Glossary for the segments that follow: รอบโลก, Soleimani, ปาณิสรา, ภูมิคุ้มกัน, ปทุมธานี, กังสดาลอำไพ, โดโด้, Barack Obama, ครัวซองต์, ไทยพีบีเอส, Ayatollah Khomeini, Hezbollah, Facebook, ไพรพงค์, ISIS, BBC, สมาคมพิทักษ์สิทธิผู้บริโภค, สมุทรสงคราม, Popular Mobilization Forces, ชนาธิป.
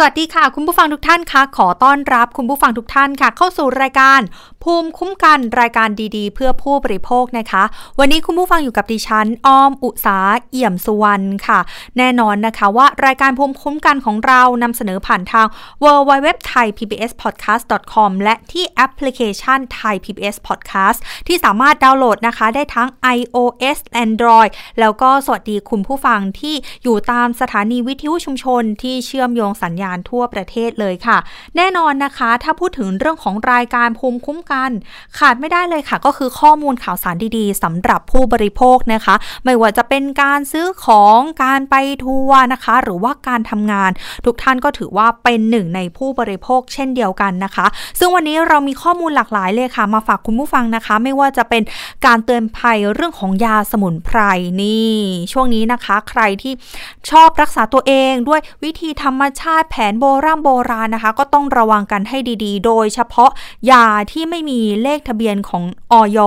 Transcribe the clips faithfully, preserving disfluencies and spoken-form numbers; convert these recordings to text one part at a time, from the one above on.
สวัสดีค่ะคุณผู้ฟังทุกท่านค่ะขอต้อนรับคุณผู้ฟังทุกท่านค่ะเข้าสู่รายการภูมิคุ้มกันรายการดีๆเพื่อผู้บริโภคนะคะวันนี้คุณผู้ฟังอยู่กับดิฉันออมอุษาเอี่ยมสุวรรณค่ะแน่นอนนะคะว่ารายการภูมิคุ้มกันของเรานำเสนอผ่านทาง ดับเบิลยู ดับเบิลยู ดับเบิลยู ดอท ไทย พี บี เอส พอดแคสต์ ดอท คอม และที่แอปพลิเคชัน Thai พี บี เอส Podcast ที่สามารถดาวน์โหลดนะคะได้ทั้ง iOS Android แล้วก็สวัสดีคุณผู้ฟังที่อยู่ตามสถานีวิทยุชุมชนที่เชื่อมโยงสัญญาณทั่วประเทศเลยค่ะแน่นอนนะคะถ้าพูดถึงเรื่องของรายการภูมิคุ้มกันขาดไม่ได้เลยค่ะก็คือข้อมูลข่าวสารดีๆสำหรับผู้บริโภคนะคะไม่ว่าจะเป็นการซื้อของการไปทัวร์นะคะหรือว่าการทำงานทุกท่านก็ถือว่าเป็นหนึ่งในผู้บริโภคเช่นเดียวกันนะคะซึ่งวันนี้เรามีข้อมูลหลากหลายเลยค่ะมาฝากคุณผู้ฟังนะคะไม่ว่าจะเป็นการเตือนภัยเรื่องของยาสมุนไพรนี่ช่วงนี้นะคะใครที่ชอบรักษาตัวเองด้วยวิธีธรรมชาติแผนโบราณโบราณนะคะก็ต้องระวังกันให้ดีๆโดยเฉพาะยาที่ไม่มีเลขทะเบียนของอย.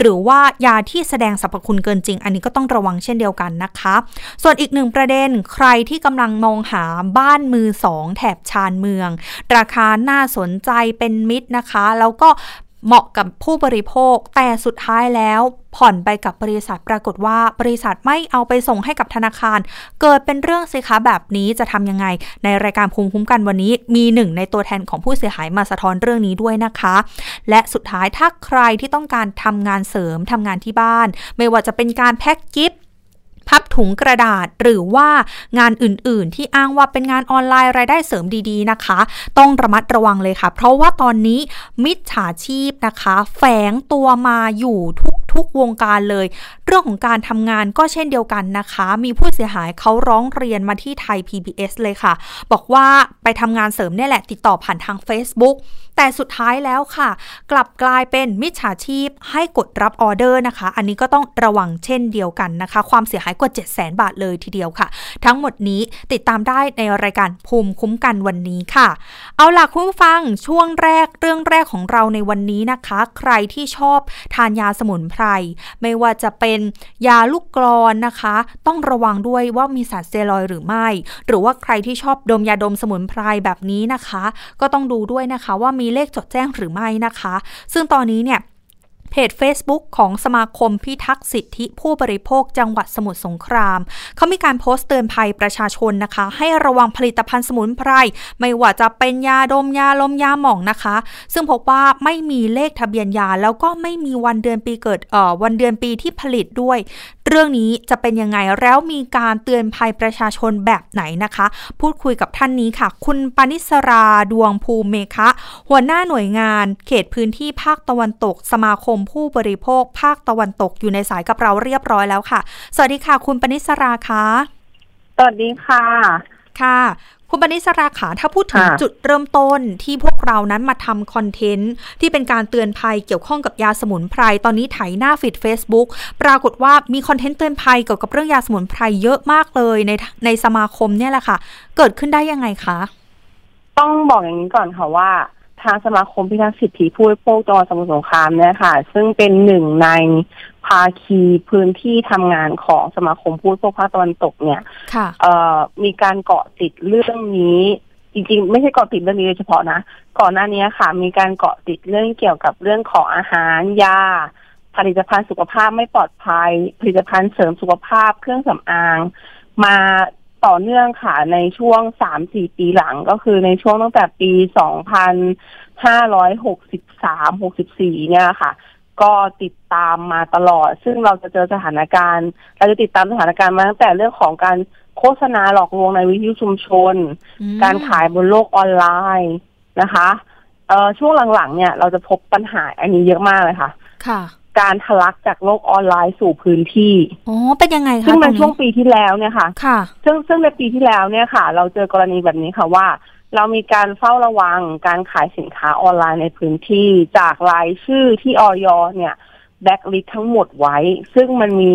หรือว่ายาที่แสดงสรรพคุณเกินจริงอันนี้ก็ต้องระวังเช่นเดียวกันนะคะส่วนอีกหนึ่งประเด็นใครที่กำลังมองหาบ้านมือสองแถบชานเมืองราคาน่าสนใจเป็นมิตรนะคะแล้วก็เหมาะกับผู้บริโภคแต่สุดท้ายแล้วผ่อนไปกับบริษัทปรากฏว่าบริษัทไม่เอาไปส่งให้กับธนาคารเกิดเป็นเรื่องสิคะแบบนี้จะทำยังไงในรายการภูมิคุ้มกันวันนี้มีหนึ่งในตัวแทนของผู้เสียหายมาสะท้อนเรื่องนี้ด้วยนะคะและสุดท้ายถ้าใครที่ต้องการทำงานเสริมทำงานที่บ้านไม่ว่าจะเป็นการแพ็คกิฟต์พับถุงกระดาษหรือว่างานอื่นๆที่อ้างว่าเป็นงานออนไลน์รายได้เสริมดีๆนะคะต้องระมัดระวังเลยค่ะเพราะว่าตอนนี้มิจฉาชีพนะคะแฝงตัวมาอยู่ทุกทุกวงการเลยเรื่องของการทำงานก็เช่นเดียวกันนะคะมีผู้เสียหายเขาร้องเรียนมาที่ไทย พี บี เอส เลยค่ะบอกว่าไปทำงานเสริมนี่แหละติดต่อผ่านทาง Facebook แต่สุดท้ายแล้วค่ะกลับกลายเป็นมิจฉาชีพให้กดรับออเดอร์นะคะอันนี้ก็ต้องระวังเช่นเดียวกันนะคะความเสียหายกว่า เจ็ดแสนบาทเลยทีเดียวค่ะทั้งหมดนี้ติดตามได้ในรายการภูมิคุ้มกันวันนี้ค่ะเอาล่ะคุณผู้ฟังช่วงแรกเรื่องแรกของเราในวันนี้นะคะใครที่ชอบทานยาสมุนไพรไม่ว่าจะเป็นยาลูกกลอนนะคะต้องระวังด้วยว่ามีสารสเตียรอยด์หรือไม่หรือว่าใครที่ชอบดมยาดมสมุนไพรแบบนี้นะคะก็ต้องดูด้วยนะคะว่ามีเลขจดแจ้งหรือไม่นะคะซึ่งตอนนี้เนี่ยเพจ Facebook ของสมาคมพิทักษ์สิทธิผู้บริโภคจังหวัดสมุทรสงครามเขามีการโพสต์เตือนภัยประชาชนนะคะให้ระวังผลิตภัณฑ์สมุนไพรไม่ว่าจะเป็นยาดมยาลมยาหม่องนะคะซึ่งพบว่าไม่มีเลขทะเบียนยาแล้วก็ไม่มีวันเดือนปีเกิดเอ่อวันเดือนปีที่ผลิตด้วยเรื่องนี้จะเป็นยังไงแล้วมีการเตือนภัยประชาชนแบบไหนนะคะพูดคุยกับท่านนี้ค่ะคุณปณิสราดวงภูมิเมฆะหัวหน้าหน่วยงานเขตพื้นที่ภาคตะวันตกสมาคมผู้บริโภคภาคตะวันตกอยู่ในสายกับเราเรียบร้อยแล้วค่ะสวัสดีค่ะคุณปณิสราคะสวัสดีค่ะค่ะคุณปณิสราค่ะถ้าพูดถึงจุดเริ่มต้นที่พวกเรานั้นมาทำคอนเทนต์ที่เป็นการเตือนภัยเกี่ยวข้องกับยาสมุนไพรตอนนี้ไถหน้าฟีด Facebook ปรากฏว่ามีคอนเทนต์เตือนภัยเกี่ยวกับเรื่องยาสมุนไพรเยอะมากเลยในในสมาคมเนี่ยแหละค่ะเกิดขึ้นได้ยังไงคะต้องบอกอย่างนี้ก่อนค่ะว่าทางสมาคมพิทักษ์สิทธิผู้บริโภคจังหวัดสมุทรสงครามเนี่ยค่ะซึ่งเป็นหนึ่งในภาคีพื้นที่ทำงานของสมาคมผู้บริโภคภาคตะวันตกเนี่ยมีการเกาะติดเรื่องนี้จริงๆไม่ใช่เกาะติดเรื่องนี้โดยเฉพาะนะก่อนหน้านี้ค่ะมีการเกาะติดเรื่องเกี่ยวกับเรื่องของอาหารยาผลิตภัณฑ์สุขภาพไม่ปลอดภัยผลิตภัณฑ์เสริมสุขภาพเครื่องสำอางมาต่อเนื่องค่ะในช่วง สามถึงสี่ปีหลังก็คือในช่วงตั้งแต่ปีสองพันห้าร้อยหกสิบสาม หกสิบสี่เนี่ยค่ะก็ติดตามมาตลอดซึ่งเราจะเจอสถานการณ์เราจะติดตามสถานการณ์มาตั้งแต่เรื่องของการโฆษณาหลอกลวงในวิทยุชุมชนการขายบนโลกออนไลน์นะคะเอ่อช่วงหลังๆเนี่ยเราจะพบปัญหาอันนี้เยอะมากเลยค่ะค่ะการทะลักจากโลกออนไลน์สู่พื้นที่อ๋อเป็นยังไงคะซึ่งในช่วงปีที่แล้วเนี่ยค่ะค่ะซึ่งซึ่งในปีที่แล้วเนี่ยค่ะเราเจอกรณีแบบนี้ค่ะว่าเรามีการเฝ้าระวังการขายสินค้าออนไลน์ในพื้นที่จากรายชื่อที่ อย. เนี่ย แบล็คลิสต์ทั้งหมดไว้ซึ่งมันมี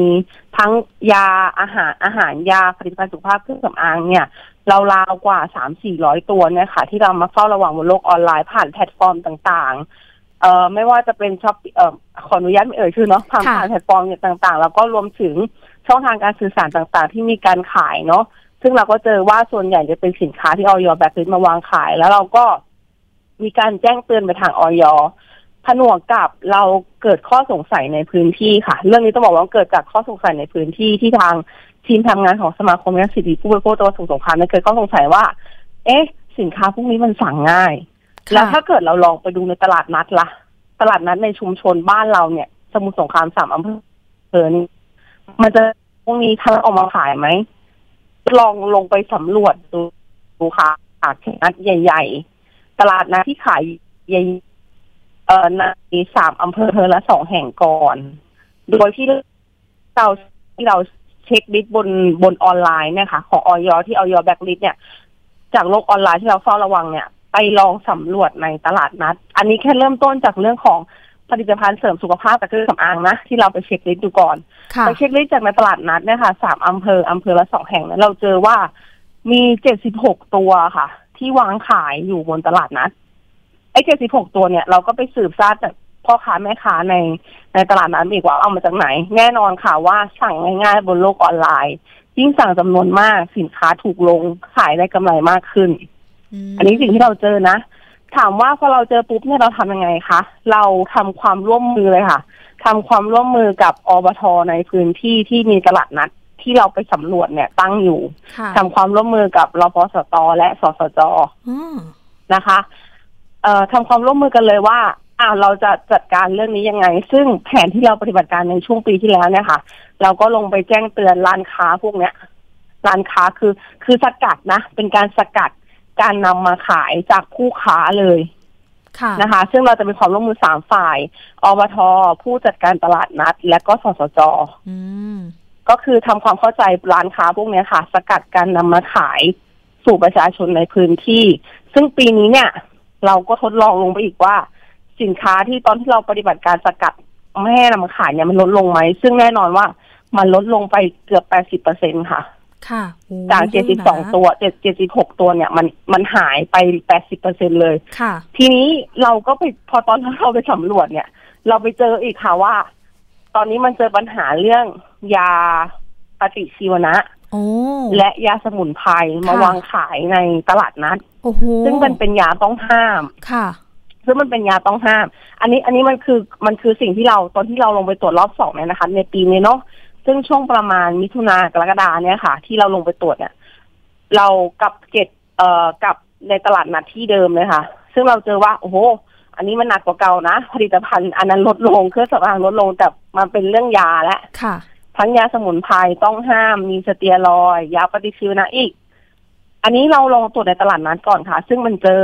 ทั้งยาอาหารอาหารยาผลิตภัณฑ์สุขภาพเครื่องสำอางเนี่ยราวๆกว่า สามถึงสี่ร้อย ตัวเนี่ยค่ะที่เรามาเฝ้าระวังบนโลกออนไลน์ผ่านแพลตฟอร์มต่างๆเอ่อไม่ว่าจะเป็นช็อปเอ่อขออนุญาตไม่เอ่ยชื่อเนาะผ่านแพลตฟอร์มต่างๆแล้วก็รวมถึงช่องทางการสื่อสารต่างๆที่มีการขายเนาะซึ่งเราก็เจอว่าส่วนใหญ่จะเป็นสินค้าที่ออยแบล็คลิสต์มาวางขายแล้วเราก็มีการแจ้งเตือนไปทางออยผนวกกับเราเกิดข้อสงสัยในพื้นที่ค่ะเรื่องนี้ต้องบอกว่าเกิดจากข้อสงสัยในพื้นที่ที่ทางทีมทำงานของสมาคมนักสิทธิผู้บริโภคตัวสงสงครามเนี่ยเกิดข้อสงสัยว่าเอ๊ะสินค้าพวกนี้มันสั่งง่ายแล้วถ้าเกิดเราลองไปดูในตลาดนัดล่ะตลาดนัดในชุมชนบ้านเราเนี่ยสมุทรสงครามสามอำเภอเอิญมันจะพวกนี้ทะลักออกมาขายไหมลองลงไปสำรวจดูดูค่ะตลาดนัดใหญ่ๆตลาดนัดที่ขายใหญ่เอ่อในสามอำเภอเธอละสองแห่งก่อนโดยที่เราที่เราเช็คลิสต์บนบนออนไลน์เนี่ยค่ะของออยที่ออยแบล็คลิสต์เนี่ยจากโลกออนไลน์ที่เราเฝ้าระวังเนี่ยไปลองสำรวจในตลาดนัดอันนี้แค่เริ่มต้นจากเรื่องของผลิตภัณฑ์เสริมสุขภาพกับเครื่องสำอางนะที่เราไปเช็คลิสต์ดูก่อนไปเช็คลิสต์จากในตลาดนัดเนี่ยค่ะสามอำเภออำเภอละสองแห่งเนี่ยเราเจอว่ามีเจ็ดสิบหกตัวค่ะที่วางขายอยู่บนตลาดนัดไอ้เจ็ดสิบหกตัวเนี่ยเราก็ไปสืบทราบจากพ่อค้าแม่ค้าในในตลาดนั้นอีกว่าเอามาจากไหนแน่นอนค่ะว่าสั่งง่ายๆบนโลกออนไลน์ยิ่งสั่งจำนวนมากสินค้าถูกลงขายได้กำไรมากขึ้น mm. อันนี้สิ่งที่เราเจอนะถามว่าพอเราเจอปุ๊บเนี่ยเราทำยังไงคะเราทำความร่วมมือเลยค่ะทำความร่วมมือกับอบท.ในพื้นที่ที่มีตลาดนัดที่เราไปสำรวจเนี่ยตั้งอยู่ทำความร่วมมือกับรปสต.และสสจ.นะคะเอ่อทำความร่วมมือกันเลยว่าอ้าวเราจะจัดการเรื่องนี้ยังไงซึ่งแผนที่เราปฏิบัติการในช่วงปีที่แล้วเนี่ยค่ะเราก็ลงไปแจ้งเตือนร้านค้าพวกเนี้ยร้านค้าคือคือสกัดนะเป็นการสกัดการนำมาขายจากผู้ค้าเลยนะคะซึ่งเราจะเป็นความร่วมมือสามฝ่ายอบท.ผู้จัดการตลาดนัดและก็สสจ.ก็คือทำความเข้าใจร้านค้าพวกเนี้ยค่ะสกัดการนำมาขายสู่ประชาชนในพื้นที่ซึ่งปีนี้เนี่ยเราก็ทดลองลงไปอีกว่าสินค้าที่ตอนที่เราปฏิบัติการสกัดไม่ให้นำมาขายเนี่ยมันลดลงไหมซึ่งแน่นอนว่ามันลดลงไปเกือบ แปดสิบเปอร์เซ็นต์ ค่ะค่ะจากเจ็ดสิบสองตัวเจ็ดสิบหกตัวเนี่ยมันมันหายไป แปดสิบเปอร์เซ็นต์ เลยค่ะทีนี้เราก็ไปพอตอนที่เราไปสำรวจเนี่ยเราไปเจออีกค่ะว่าตอนนี้มันเจอปัญหาเรื่องยาปฏิชีวนะและยาสมุนไพรมาวางขายในตลาดนัดซึ่งมันเป็นยาต้องห้ามค่ะซึ่งมันเป็นยาต้องห้ามอันนี้อันนี้มันคือมันคือสิ่งที่เราตอนที่เราลงไปตรวจรอบสองเนี่ยนะคะในปีนี้เนาะซึ่งช่วงประมาณมิถุนากรกฎาเนี่ยค่ะที่เราลงไปตรวจเนี่ยเรากับเกตเอ่อกับในตลาดนัดที่เดิมเลยค่ะซึ่งเราเจอว่าโอ้โหอันนี้มันหนักกว่าเก่านะผลิตภัณฑ์อันนั้นลดลงเครื่องสำอางลดลงแต่มันเป็นเรื่องยาแล้วค่ะทั้งยาสมุนไพรต้องห้ามมีสเตียรอยยาปฏิชีวนะอีกอันนี้เราลองตรวจในตลาดนัดก่อนค่ะซึ่งมันเจอ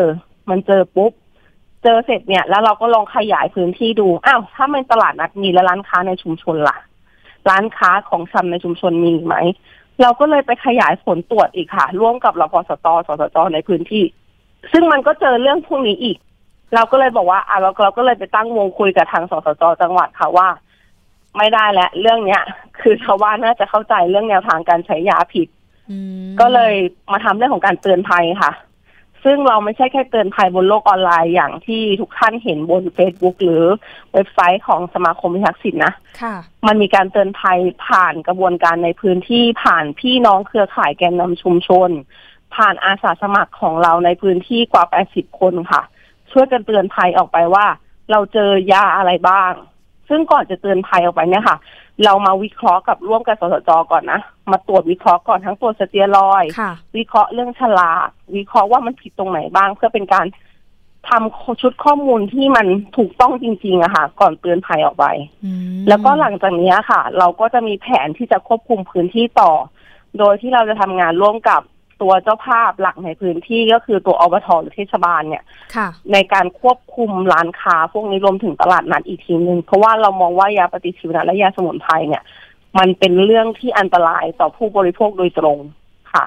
มันเจอปุ๊บเจอเสร็จเนี่ยแล้วเราก็ลองขยายพื้นที่ดูอ้าวถ้ามันตลาดนัดมีแล้วร้านค้าในชุมชนล่ะร้านค้าของชำในชุมชนมีไหมเราก็เลยไปขยายผลตรวจอีกค่ะร่วมกับรปสต.สสจ.ในพื้นที่ซึ่งมันก็เจอเรื่องพวกนี้อีกเราก็เลยบอกว่าอ่ะเราเราก็เลยไปตั้งวงคุยกับทางสสจ.จังหวัดค่ะว่าไม่ได้แล้วเรื่องเนี้ยคือชาวบ้านน่าจะเข้าใจเรื่องแนวทางการใช้ยาผิดก็เลยมาทำเรื่องของการเตือนภัยค่ะซึ่งเราไม่ใช่แค่เตือนภัยบนโลกออนไลน์อย่างที่ทุกท่านเห็นบน Facebook หรือเว็บไซต์ของสมาคมวิทักษิณนะมันมีการเตือนภัยผ่านกระบวนการในพื้นที่ผ่านพี่น้องเครือข่ายแกนนำชุมชนผ่านอาสาสมัครของเราในพื้นที่กว่าแปดสิบคนค่ะช่วยกันเตือนภัยออกไปว่าเราเจอยาอะไรบ้างซึ่งก่อนจะเตือนภัยออกไปเนี่ยค่ะเรามาวิเคราะห์กับร่วมกับสสจ.ก่อนนะมาตรวจวิเคราะห์ก่อนทั้งตรวจสเตียรอยด์วิเคราะห์เรื่องฉลากวิเคราะห์ว่ามันผิดตรงไหนบ้างเพื่อเป็นการทำชุดข้อมูลที่มันถูกต้องจริงๆอะค่ะก่อนเตือนภัยออกไปแล้วก็หลังจากนี้ค่ะเราก็จะมีแผนที่จะควบคุมพื้นที่ต่อโดยที่เราจะทำงานร่วมกับตัวเจ้าภาพหลักในพื้นที่ก็คือตัวอบท.หรือเทศบาลเนี่ยในการควบคุมร้านค้าพวกนี้รวมถึงตลาดนัดอีกทีนึงเพราะว่าเรามองว่ายาปฏิชีวนะและยาสมุนไพรเนี่ยมันเป็นเรื่องที่อันตรายต่อผู้บริโภคโดยตรง ค่ะ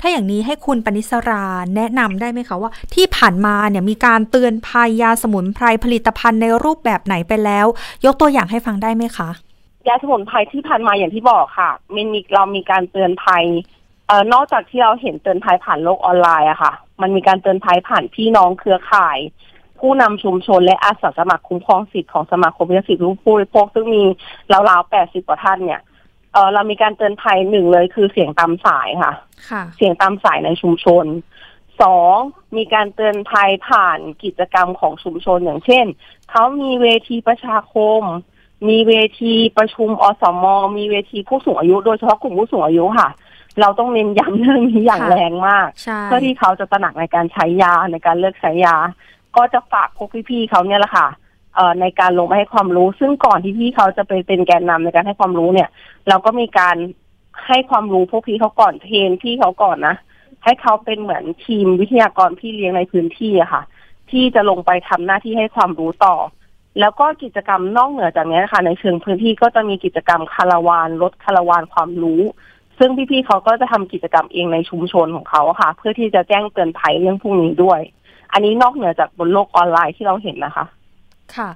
ถ้าอย่างนี้ให้คุณปณิสราแนะนำได้ไหมคะว่าที่ผ่านมาเนี่ยมีการเตือนภัยยาสมุนไพรผลิตภัณฑ์ในรูปแบบไหนไปแล้วยกตัวอย่างให้ฟังได้ไหมคะยาสมุนไพรที่ผ่านมาอย่างที่บอกค่ะมันมีเรามีการเตือนภัยเอ่อนอกจากที่เราเห็นเตือนภัยผ่านโลกออนไลน์อะค่ะมันมีการเตือนภัยผ่านพี่น้องเครือข่ายผู้นำชุมชนและอาสาสมัครคุ้มครองสิทธิ์ของสมาคมสิทธิผู้บริโภคซึ่งมีราวๆแปดสิบกว่าท่านเนี่ยเออเรามีการเตือนภัยหนึ่งเลยคือเสียงตามสายค่ะเสียงตามสายในชุมชนสองมีการเตือนภัยผ่านกิจกรรมของชุมชนอย่างเช่นเขามีเวทีประชาคมมีเวทีประชุมอสม.มีเวทีผู้สูงอายุโดยเฉพาะกลุ่มผู้สูงอายุค่ะเราต้องเน้นย้ำเรื่องนี้อย่างแรงมากเพื่อที่เขาจะตระหนักในการใช้ยาในการเลือกใช้ยาก็จะฝากพวกพี่ๆเขาเนี่ยแหละค่ะในการลงมาให้ความรู้ซึ่งก่อนที่พี่เขาจะไปเป็นแกนนำในการให้ความรู้เนี่ยเราก็มีการให้ความรู้พวกพี่เขาก่อนเทรนพี่เขาก่อนนะให้เขาเป็นเหมือนทีมวิทยากรพี่เลี้ยงในพื้นที่อะค่ะที่จะลงไปทำหน้าที่ให้ความรู้ต่อแล้วก็กิจกรรมนอกเหนือจากนี้ค่ะในเชิงพื้นที่ก็จะมีกิจกรรมคาราวานรถคาราวานความรู้ซึ่งพี่ๆเขาก็จะทำกิจกรรมเองในชุมชนของเขาค่ะเพื่อที่จะแจ้งเตือนภัยเรื่องพวกนี้ด้วยอันนี้นอกเหนือจากบนโลกออนไลน์ที่เราเห็นนะคะค่ะ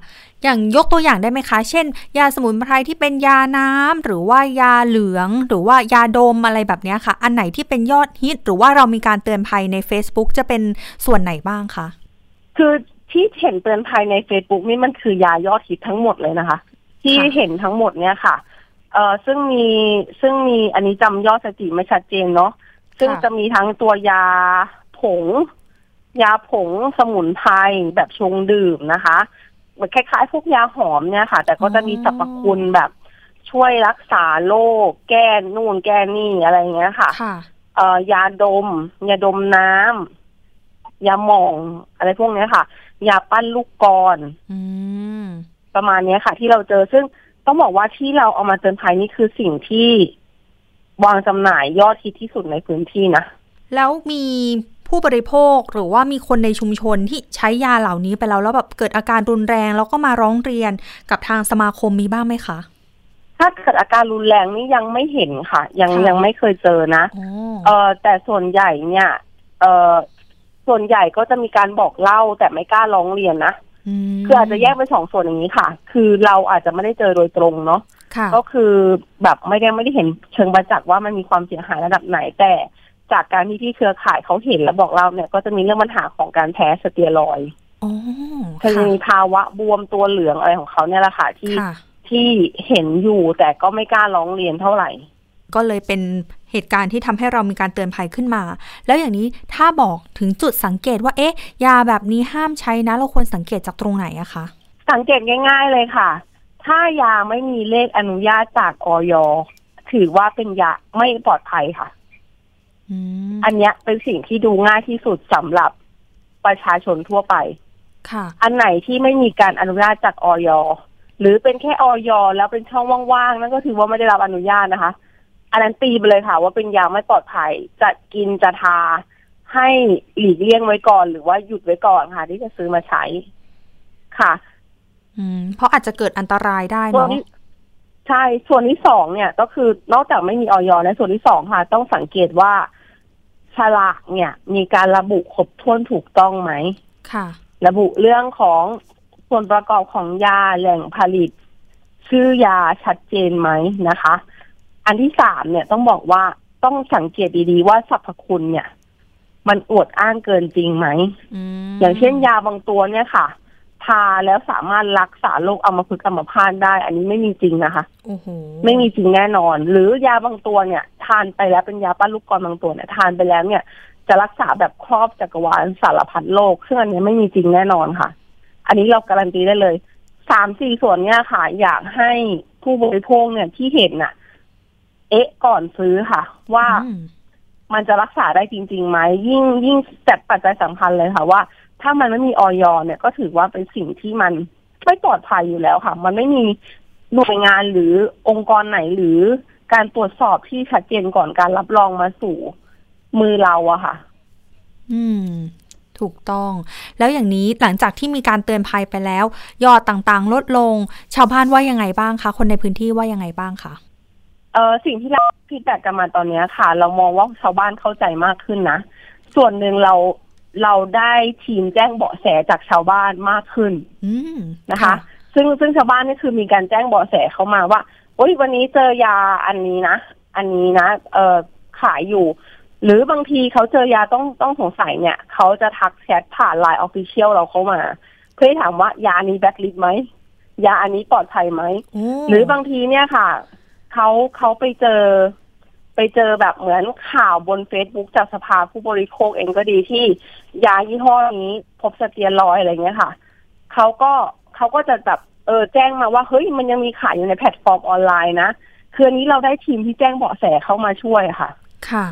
อย่างยกตัวอย่างได้ไหมคะเช่นยาสมุนไพรที่เป็นยาน้ำหรือว่ายาเหลืองหรือว่ายาดมอะไรแบบนี้ค่ะอันไหนที่เป็นยอดฮิตหรือว่าเรามีการเตือนภัยใน Facebook จะเป็นส่วนไหนบ้างคะคือที่เห็นเตือนภัยใน Facebook นี่มันคือยายอดฮิตทั้งหมดเลยนะคะที่เห็นทั้งหมดเนี่ยค่ะเอ่อซึ่งมีซึ่งมีอันนี้จำยอดสถิติไม่ชัดเจนเนาะซึ่งจะมีทั้งตัวยาผงยาผงสมุนไพรแบบชงดื่มนะคะมันคล้ายๆพวกยาหอมเนี่ยค่ะแต่ก็จะมีสรรพคุณแบบช่วยรักษาโรคแก้นู่นแก้นี่อะไรอย่างเงี้ยค่ะเอ่อยาดมยาดมน้ำยาหม่องอะไรพวกเนี้ยค่ะยาปั้นลูกกรประมาณเนี้ยค่ะที่เราเจอซึ่งต้องบอกว่าที่เราเอามาเตือนภัยนี่คือสิ่งที่วางจำหน่ายยอดฮิตที่สุดในพื้นที่นะแล้วมีผู้บริโภคหรือว่ามีคนในชุมชนที่ใช้ยาเหล่านี้ไปแล้วแล้วแบบเกิดอาการรุนแรงแล้วก็มาร้องเรียนกับทางสมาคมมีบ้างไหมคะถ้าเกิดอาการรุนแรงนี่ยังไม่เห็นค่ะยังยังไม่เคยเจอนะเออแต่ส่วนใหญ่เนี่ยเออส่วนใหญ่ก็จะมีการบอกเล่าแต่ไม่กล้าร้องเรียนนะคืออาจจะแยกเป็นสองส่วนอย่างนี้ค่ะคือเราอาจจะไม่ได้เจอโดยตรงเนาะก็คือแบบไม่ได้ไม่ได้เห็นเชิงประจักษ์ว่ามันมีความเสียหายระดับไหนแต่จากการที่พี่เครือข่ายเขาเห็นและบอกเราเนี่ยก็จะมีเรื่องปัญหาของการแพ้สเตียรอยด์คือมีภาวะบวมตัวเหลืองอะไรของเขาเนี่ยแหละค่ะที่ที่เห็นอยู่แต่ก็ไม่กล้าร้องเรียนเท่าไหร่ก็เลยเป็นเหตุการณ์ที่ทำให้เรามีการเตือนภัยขึ้นมาแล้วอย่างนี้ถ้าบอกถึงจุดสังเกตว่าเอ๊ะยาแบบนี้ห้ามใช้นะเราควรสังเกตจากตรงไหนอะคะสังเกตง่ายๆเลยค่ะถ้ายาไม่มีเลขอนุญาตจากอ.ย.ถือว่าเป็นยาไม่ปลอดภัยค่ะอันเนี้ยเป็นสิ่งที่ดูง่ายที่สุดสำหรับประชาชนทั่วไปอันไหนที่ไม่มีการอนุญาตจากอ.ย.หรือเป็นแค่อ.ย.แล้วเป็นช่องว่างๆนั่นก็ถือว่าไม่ได้รับอนุญาตนะคะอันนั้นตีไปเลยค่ะว่าเป็นยาไม่ปลอดภัยจะกินจะทาให้หลีกเลี่ยงไว้ก่อนหรือว่าหยุดไว้ก่อนค่ะที่จะซื้อมาใช้ค่ะเพราะอาจจะเกิดอันตรายได้เนาะใช่ส่วนที่สองเนี่ยก็คือนอกจากไม่มีออยแล้วส่วนที่สองค่ะต้องสังเกตว่าฉลากเนี่ยมีการระบุครบถ้วนถูกต้องไหมค่ะระบุเรื่องของส่วนประกอบของยาแหล่งผลิตชื่อยาชัดเจนไหมนะคะอันที่สามเนี่ยต้องบอกว่าต้องสังเกตดีๆว่าสรรพคุณเนี่ยมันอวดอ้างเกินจริงไหม อ, อย่างเช่นยาบางตัวเนี่ยค่ะทาแล้วสามารถรักษาโรคอัมพฤกษ์อัมพาตได้อันนี้ไม่มีจริงนะคะไม่มีจริงแน่นอนหรือยาบางตัวเนี่ยทานไปแล้วเป็นยาปั้นลูกกรบางตัวเนี่ยทานไปแล้วเนี่ยจะรักษาแบบครอบจักรวาลสารพัดโรคซึ่งอันนี้ไม่มีจริงแน่นอนค่ะอันนี้เราการันตีได้เลยสามสี่ส่วนเนี่ยค่ะอยากให้ผู้บริโภคเนี่ยที่เห็นน่ะเอ๊ะก่อนซื้อค่ะว่ามันจะรักษาได้จริงๆไหมยิ่งยิ่งแต่ปัจจัยสำคัญเลยค่ะว่าถ้ามันไม่มีออยเนี่ยก็ถือว่าเป็นสิ่งที่มันไม่ปลอดภัยอยู่แล้วค่ะมันไม่มีหน่วยงานหรือองค์กรไหนหรือการตรวจสอบที่ชัดเจนก่อนการรับรองมาสู่มือเราอะค่ะอืมถูกต้องแล้วอย่างนี้หลังจากที่มีการเตือนภัยไปแล้วยอดต่างๆลดลงชาวบ้านว่ายังไงบ้างคะคนในพื้นที่ว่ายังไงบ้างคะ เออสิ่งที่เราฟีดแบ็กกันมาตอนนี้ค่ะเรามองว่าชาวบ้านเข้าใจมากขึ้นนะส่วนหนึ่งเราเราได้ทีมแจ้งเบาะแสจากชาวบ้านมากขึ้นนะคะซึ่งซึ่งชาวบ้านนี่คือมีการแจ้งเบาะแสเข้ามาว่าโอ๊ยวันนี้เจอยาอันนี้นะอันนี้นะเออขายอยู่หรือบางทีเขาเจอยาต้องต้องสงสัยเนี่ยเขาจะทักแชทผ่าน ไลน์ Official เราเข้ามาเพื่อถามว่ายานี้แบล็คลิสต์ไหมยาอันนี้ปลอดภัยไหมหรือบางทีเนี่ยค่ะเขาเขาไปเจอไปเจอแบบเหมือนข่าวบน Facebook จากสภาผู้บริโภคเองก็ดีที่ยายี่ห้อนี้พบสเตียรอยด์อะไรเงี้ยค่ะเขาก็เขาก็จะแบบเออแจ้งมาว่าเฮ้ยมันยังมีขายอยู่ในแพลตฟอร์มออนไลน์นะคืออันนี้เราได้ทีมที่แจ้งเบาะแสเข้ามาช่วยค่ะค่ะ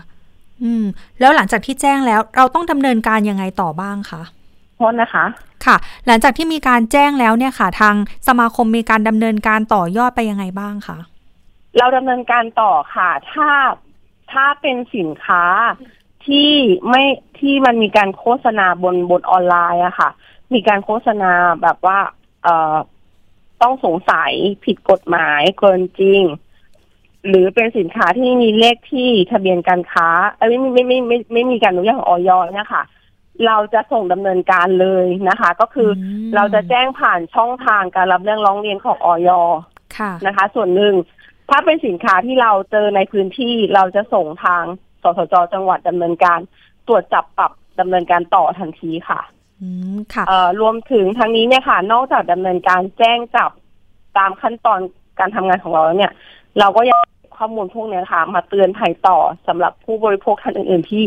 อืมแล้วหลังจากที่แจ้งแล้วเราต้องดำเนินการยังไงต่อบ้างคะโทษนะคะค่ะหลังจากที่มีการแจ้งแล้วเนี่ยค่ะทางสมาคมมีการดำเนินการต่อยอดไปยังไงบ้างคะเราดำเนินการต่อค่ะถ้าถ้าเป็นสินค้าที่ไม่ที่มันมีการโฆษณาบนบนออนไลน์อะค่ะมีการโฆษณาแบบว่าเอ่อต้องสงสัยผิดกฎหมายเกินจริงหรือเป็นสินค้าที่มีเลขที่ทะเบียนการค้าไม่ไม่ไม่ไม่ไม่มีการอนุญาตของอย.เนี่ยค่ะเราจะส่งดำเนินการเลยนะคะก็คือเราจะแจ้งผ่านช่องทางการรับเรื่องร้องเรียนของอย.นะคะส่วนหนึ่งถ้าเป็นสินค้าที่เราเจอในพื้นที่เราจะส่งทางสสจ.จังหวัดดำเนินการตรวจจับปรับดำเนินการต่อทันทีค่ะค่ะรวมถึงทางนี้เนี่ยค่ะนอกจากดำเนินการแจ้งจับตามขั้นตอนการทำงานของเราแล้วเนี่ยเราก็ยังข้อมูลพวกนี้ค่ะมาเตือนภัยต่อสำหรับผู้บริโภคท่านอื่นๆที่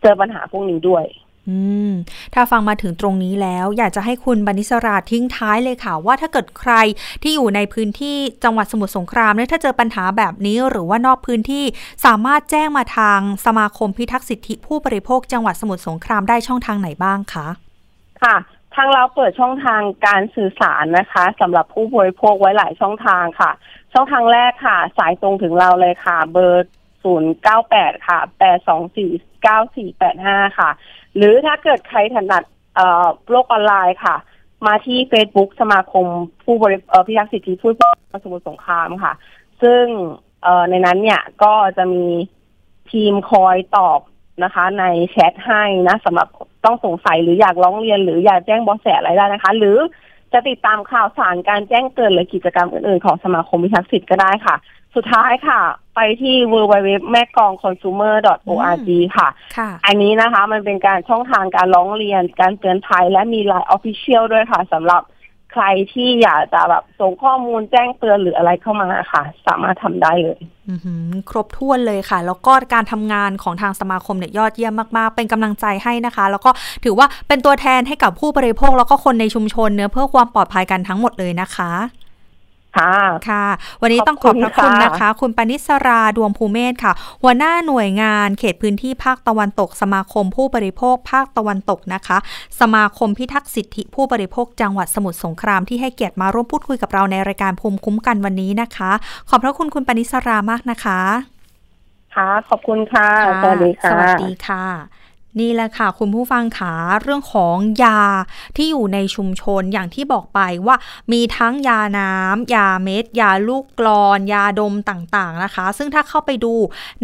เจอปัญหาพวกนี้ด้วยอืมถ้าฟังมาถึงตรงนี้แล้วอยากจะให้คุณบรรณิศราทิ้งท้ายเลยค่ะว่าถ้าเกิดใครที่อยู่ในพื้นที่จังหวัดสมุทรสงครามเนี่ยถ้าเจอปัญหาแบบนี้หรือว่านอกพื้นที่สามารถแจ้งมาทางสมาคมพิทักษ์สิทธิผู้บริโภคจังหวัดสมุทรสงครามได้ช่องทางไหนบ้างคะค่ะทางเราเปิดช่องทางการสื่อสารนะคะสำหรับผู้บริโภคไว้หลายช่องทางค่ะช่องทางแรกค่ะสายตรงถึงเราเลยค่ะเบอร์ศูนย์ เก้า แปดค่ะแปด สอง สี่ เก้า สี่ แปด ห้าค่ะหรือถ้าเกิดใครถนัดเอ่อโลกออนไลน์ค่ะมาที่ Facebook สมาคมผู้บริเอ่อพิทักษ์สิทธิผู้บริโภคสมุทรสงครามค่ะซึ่งเอ่อในนั้นเนี่ยก็จะมีทีมคอยตอบนะคะในแชทให้นะสำหรับต้องสงสัยหรืออยากร้องเรียนหรืออยากแจ้งเบาะแสอะไรได้นะคะหรือจะติดตามข่าวสารการแจ้งเตือนหรือกิจกรรมอื่นๆของสมาคมพิทักษ์สิทธิ์ก็ได้ค่ะสุดท้ายค่ะไปที่ ดับเบิลยู ดับเบิลยู ดับเบิลยู ดอท แม่กลอง คอนซูเมอร์ ดอท โอ อาร์ จี ค่ะอันนี้นะคะมันเป็นการช่องทางการร้องเรียนการเตือนภัยและมี ไลน์ Official ด้วยค่ะสำหรับใครที่อยากจะแบบส่งข้อมูลแจ้งเตือนหรืออะไรเข้ามาค่ะสามารถทำได้เลยครบถ้วนเลยค่ะแล้วก็การทำงานของทางสมาคมเนี่ยยอดเยี่ยมมากๆเป็นกำลังใจให้นะคะแล้วก็ถือว่าเป็นตัวแทนให้กับผู้บริโภคแล้วก็คนในชุมชนเนื้อเพื่อความปลอดภัยกันทั้งหมดเลยนะคะค่ะค่ะวันนี้ต้องขอบพระคุณนะคะคุณบรรณิศราดวงภูเมศค่ะหัวหน้าหน่วยงานเขตพื้นที่ภาคตะวันตกสมาคมผู้บริโภคภาคตะวันตกนะคะสมาคมพิทักษ์สิทธิผู้บริโภคจังหวัดสมุทรสงครามที่ให้เกียรติมาร่วมพูดคุยกับเราในรายการภูมิคุ้มกันวันนี้นะคะขอบพระคุณคุณบรรณิศรามากนะคะค่ะขอบคุณค่ะสวัสดีค่ะสวัสดีค่ะนี่แหละค่ะคุณผู้ฟังขาเรื่องของยาที่อยู่ในชุมชนอย่างที่บอกไปว่ามีทั้งยาน้ำยาเม็ดยาลูกกลอนยาดมต่างๆนะคะซึ่งถ้าเข้าไปดู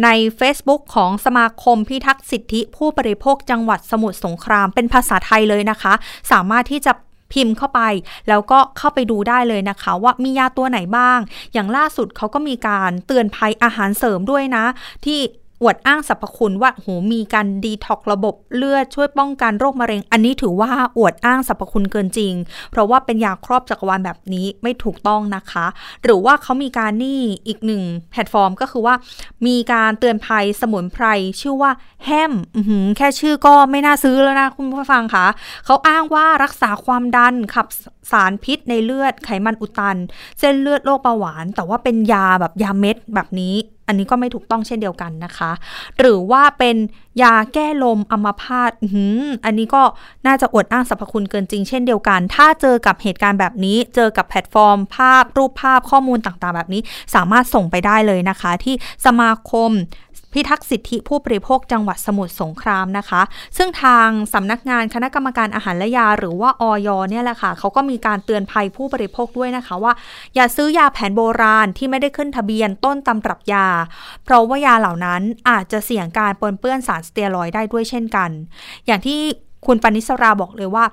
ใน Facebook ของสมาคมพิทักษ์สิทธิผู้บริโภคจังหวัดสมุทรสงครามเป็นภาษาไทยเลยนะคะสามารถที่จะพิมพ์เข้าไปแล้วก็เข้าไปดูได้เลยนะคะว่ามียาตัวไหนบ้างอย่างล่าสุดเขาก็มีการเตือนภัยอาหารเสริมด้วยนะที่อวดอ้างสรรพคุณว่าโหมีการดีท็อกระบบเลือดช่วยป้องกันโรคมะเร็งอันนี้ถือว่าอวดอ้างสรรพคุณเกินจริงเพราะว่าเป็นยาครอบจักรวาลแบบนี้ไม่ถูกต้องนะคะหรือว่าเขามีการนี่อีกหนึ่งแพลตฟอร์มก็คือว่ามีการเตือนภัยสมุนไพรชื่อว่าแฮมแค่ชื่อก็ไม่น่าซื้อแล้วนะคุณผู้ฟังคะเขาอ้างว่ารักษาความดันขับสารพิษในเลือดไขมันอุดตันเส้นเลือดโรคเบาหวานแต่ว่าเป็นยาแบบยาเม็ดแบบนี้อันนี้ก็ไม่ถูกต้องเช่นเดียวกันนะคะหรือว่าเป็นยาแก้ลมอัมพาตอันนี้ก็น่าจะอวดอ้างสรรพคุณเกินจริงเช่นเดียวกันถ้าเจอกับเหตุการณ์แบบนี้เจอกับแพลตฟอร์มภาพรูปภาพข้อมูลต่างๆแบบนี้สามารถส่งไปได้เลยนะคะที่สมาคม พิทักษ์สิทธิผู้บริโภคจังหวัดสมุทรสงครามนะคะซึ่งทางสำนักงานคณะกรรมการอาหารและยาหรือว่าอย.เนี่ยแหละค่ะเขาก็มีการเตือนภัยผู้บริโภคด้วยนะคะว่าอย่าซื้อยาแผนโบราณที่ไม่ได้ขึ้นทะเบียนต้นตำรับยาเพราะว่ายาเหล่านั้นอาจจะเสี่ยงการปนเปื้อนสารสเตียรอยด์ได้ด้วยเช่นกันอย่างที่คุณปณิสราบอกเลยว่า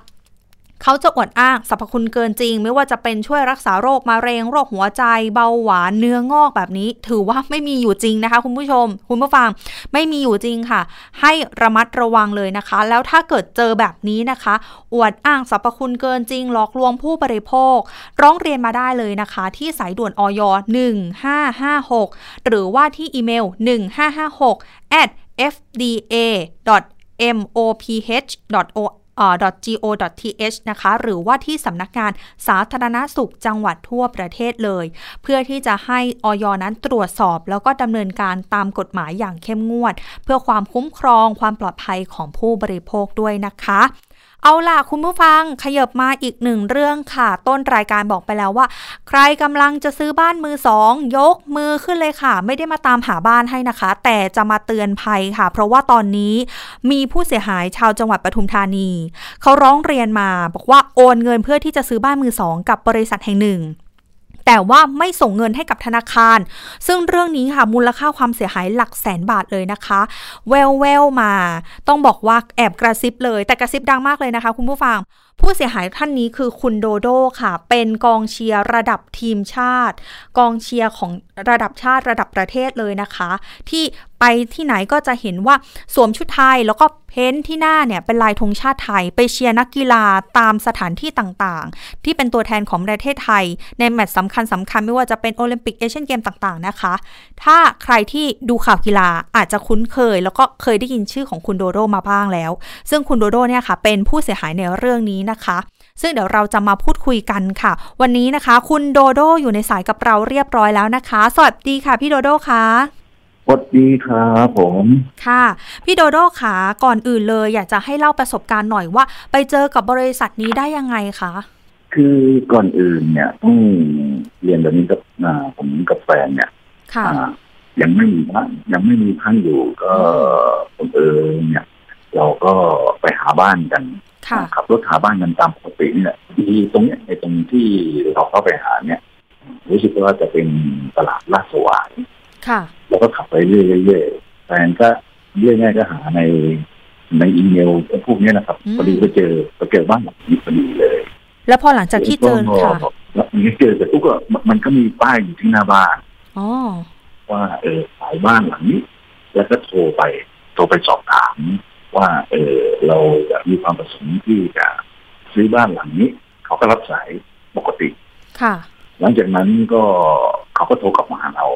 เขาจะอวดอ้างสรรพคุณเกินจริงไม่ว่าจะเป็นช่วยรักษาโรคมะเร็งโรคหัวใจเบาหวานเนื้องอกแบบนี้ถือว่าไม่มีอยู่จริงนะคะคุณผู้ชมคุณผู้ฟังไม่มีอยู่จริงค่ะให้ระมัดระวังเลยนะคะแล้วถ้าเกิดเจอแบบนี้นะคะอวดอ้างสรรพคุณเกินจริงหลอกลวงผู้บริโภคร้องเรียนมาได้เลยนะคะที่สายด่วนอยหนึ่งห้าห้าหกหรือว่าที่อีเมลหนึ่งห้าห้าหก แอท เอฟ ดี เอ ดอท เอ็ม โอ พี เอช ดอท โอ ดอท จี โอ ดอท ที เอช นะคะหรือว่าที่สำนักงานสาธารณสุขจังหวัดทั่วประเทศเลยเพื่อที่จะให้อย.นั้นตรวจสอบแล้วก็ดำเนินการตามกฎหมายอย่างเข้มงวดเพื่อความคุ้มครองความปลอดภัยของผู้บริโภคด้วยนะคะเอาล่ะคุณผู้ฟังขยับมาอีกหนึ่งเรื่องค่ะต้นรายการบอกไปแล้วว่าใครกำลังจะซื้อบ้านมือสองยกมือขึ้นเลยค่ะไม่ได้มาตามหาบ้านให้นะคะแต่จะมาเตือนภัยค่ะเพราะว่าตอนนี้มีผู้เสียหายชาวจังหวัดปทุมธานีเขาร้องเรียนมาบอกว่าโอนเงินเพื่อที่จะซื้อบ้านมือสองกับบริษัทแห่งหนึ่งแต่ว่าไม่ส่งเงินให้กับธนาคารซึ่งเรื่องนี้ค่ะมูลค่าความเสียหายหลักแสนบาทเลยนะคะแววๆมาต้องบอกว่าแอบกระซิบเลยแต่กระซิบดังมากเลยนะคะคุณผู้ฟังผู้เสียหายท่านนี้คือคุณโดโด้ค่ะเป็นกองเชียร์ระดับทีมชาติกองเชียร์ของระดับชาติระดับประเทศเลยนะคะที่ไปที่ไหนก็จะเห็นว่าสวมชุดไทยแล้วก็เพ้นที่หน้าเนี่ยเป็นลายธงชาติไทยไปเชียร์นักกีฬาตามสถานที่ต่างๆที่เป็นตัวแทนของประเทศไทยในแมตช์สำคัญสำคัญไม่ว่าจะเป็นโอลิมปิกเอเชียนเกมต่างๆนะคะถ้าใครที่ดูข่าวกีฬาอาจจะคุ้นเคยแล้วก็เคยได้ยินชื่อของคุณโดโด้มาบ้างแล้วซึ่งคุณโดโด้เนี่ยค่ะเป็นผู้เสียหายในเรื่องนี้นะคะซึ่งเดี๋ยวเราจะมาพูดคุยกันค่ะวันนี้นะคะคุณโดโด้อยู่ในสายกับเราเรียบร้อยแล้วนะคะสวัสดีค่ะพี่โดโด้ค่ะสวัสดีครับผมค่ะพี่โดโด้ค่ะก่อนอื่นเลยอยากจะให้เล่าประสบการณ์หน่อยว่าไปเจอกับบริษัทนี้ได้ยังไงคะคือก่อนอื่นเนี่ยต้องเรียนแบบนี้กับผมกับแฟนเนี่ยค่ะยังไม่มีบ้านยังไม่มีบ้านอยู่ก็ผมเองเนี่ยเราก็ไปหาบ้านกันขับรถหาบ้านกันตามปกตินี่แหละที่ตรงเนี้ยในตรงที่เราเข้าไปหาเนี่ยรู้สึกว่าจะเป็นตลาดลาดสวายค่ะแล้วก็ขับไปเรื่อยๆแฟนก็เรื่อยๆก็หาในในอีเมลพวกนี้นะครับพอดีก็เจอก็เจอบ้านหลังนี้พอดีเลยแล้วพอหลังจากที่เจอค่ะแล้วมันเจอแต่ก็มันก็มีป้ายอยู่ที่หน้าบ้านอ๋อว่าเออขายบ้านหลังนี้แล้วก็โทรไปโทรไปสอบถามว่าเออเราจะมีความประสงค์ที่จะซื้อบ้านหลังนี้เขาก็รับสายปกติค่ะหลังจากนั้นก็เขาก็โทรกลับมาหาเรา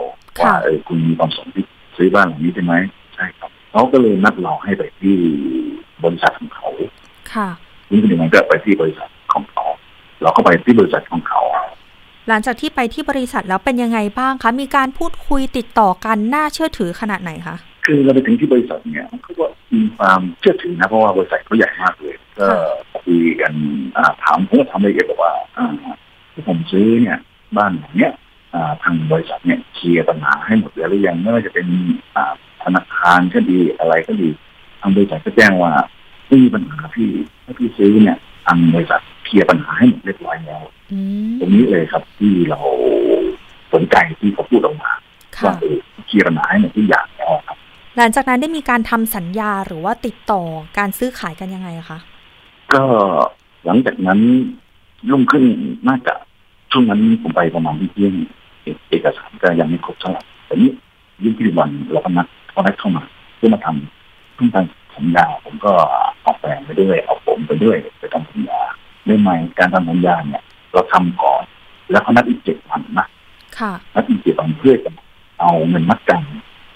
ว่าเออคุณมีความประสงค์ที่ซื้อบ้านหลังนี้ใช่ไหมใช่ครับเขาก็เลยนัดเราให้ไปที่บริษัทของเขาค่ะนี่คือมันก็ไปที่บริษัทของเขาเราก็ไปที่บริษัทของเขาหลังจากที่ไปที่บริษัทแล้วเป็นยังไงบ้างคะมีการพูดคุยติดต่อกันน่าเชื่อถือขนาดไหนคะคือเราไปถึงที่บริษัทเนี่ยเขาก็มีความเชื่อถือนะเพราะว่าบริษัทเขาใหญ่มากเลยก็คุยกันถามผมก็ถามละเอียดบอกว่าที่ผมซื้อเนี่ยบ้านอย่างเนี้ยทางบริษัทเนี่ยเคลียร์ปัญหาให้หมดแล้วหรือยังไม่ว่าจะเป็นธนาคารก็ดีอะไรก็ดีทางบริษัทก็แจ้งว่าไม่มีปัญหาพี่ถ้าพี่ซื้อเนี่ยทางบริษัทเคลียร์ปัญหาให้หมดเรียบร้อยแล้วตรงนี้เลยครับที่เราสนใจที่เขาพูดออกมาว่าเคลียร์ปัญหาให้หมดทุกอย่างแล้วครับหลังจากนั้นได้มีการทำสัญญาหรือว่าติดต่อการซื้อขายกันยังไงคะก็หลังจากนั้นรุ่งขึ้นน่าจะช่วงนั้นผมไปประมาณที่เที่ยงเอกสารก็ยังไม่ครบเท่าไหร่แต่นี้ยี่สิบวันเราก็นัดเขานัดเข้ามาเพื่อมาทำขึ้นทางสัญญาผมก็ออกแปลงไปด้วยเอาผมไปด้วยไปทำสัญญาได้ไหมการทำสัญญาเนี่ยเราทำก่อนแล้วเขานัดอีกเจ็ดวันนะนัดอีกเจ็ดวันเพื่อจะเอาเงินมัดจ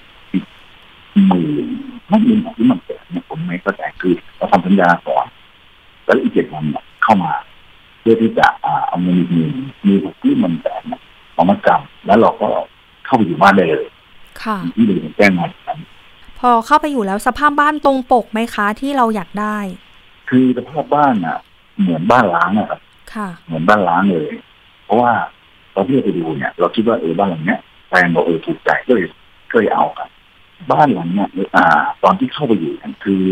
ำหมื่นไม่หมื่นหรอกที่มันแต่เนี่ยผมไม่เข้าใจคือเราทำสัญญาก่อนแล้วอีกเจ็ดวันเข้ามาเพื่อที่จะเอาเงินหมื่นมีหกที่มันแต่เนี่ยเอามาจำแล้วเราก็เข้าไปอยู่บ้านได้เลยค่ะที่เดินแจ้งมาพอเข้าไปอยู่แล้วสภาพบ้านตรงปกไหมคะที่เราอยากได้คือสภาพบ้านอ่ะเหมือนบ้านล้างนะครับค่ะเหมือนบ้านล้างเลยเพราะว่าตอนที่เราไปดูเนี่ยเราคิดว่าเออบ้านหลังเนี้ยแฟนบอกเออถูกใจก็เลยก็เลยเอากัน บ้านหลังเนี่ยอ่าตอนที่เข้าไปอยู่กันคือ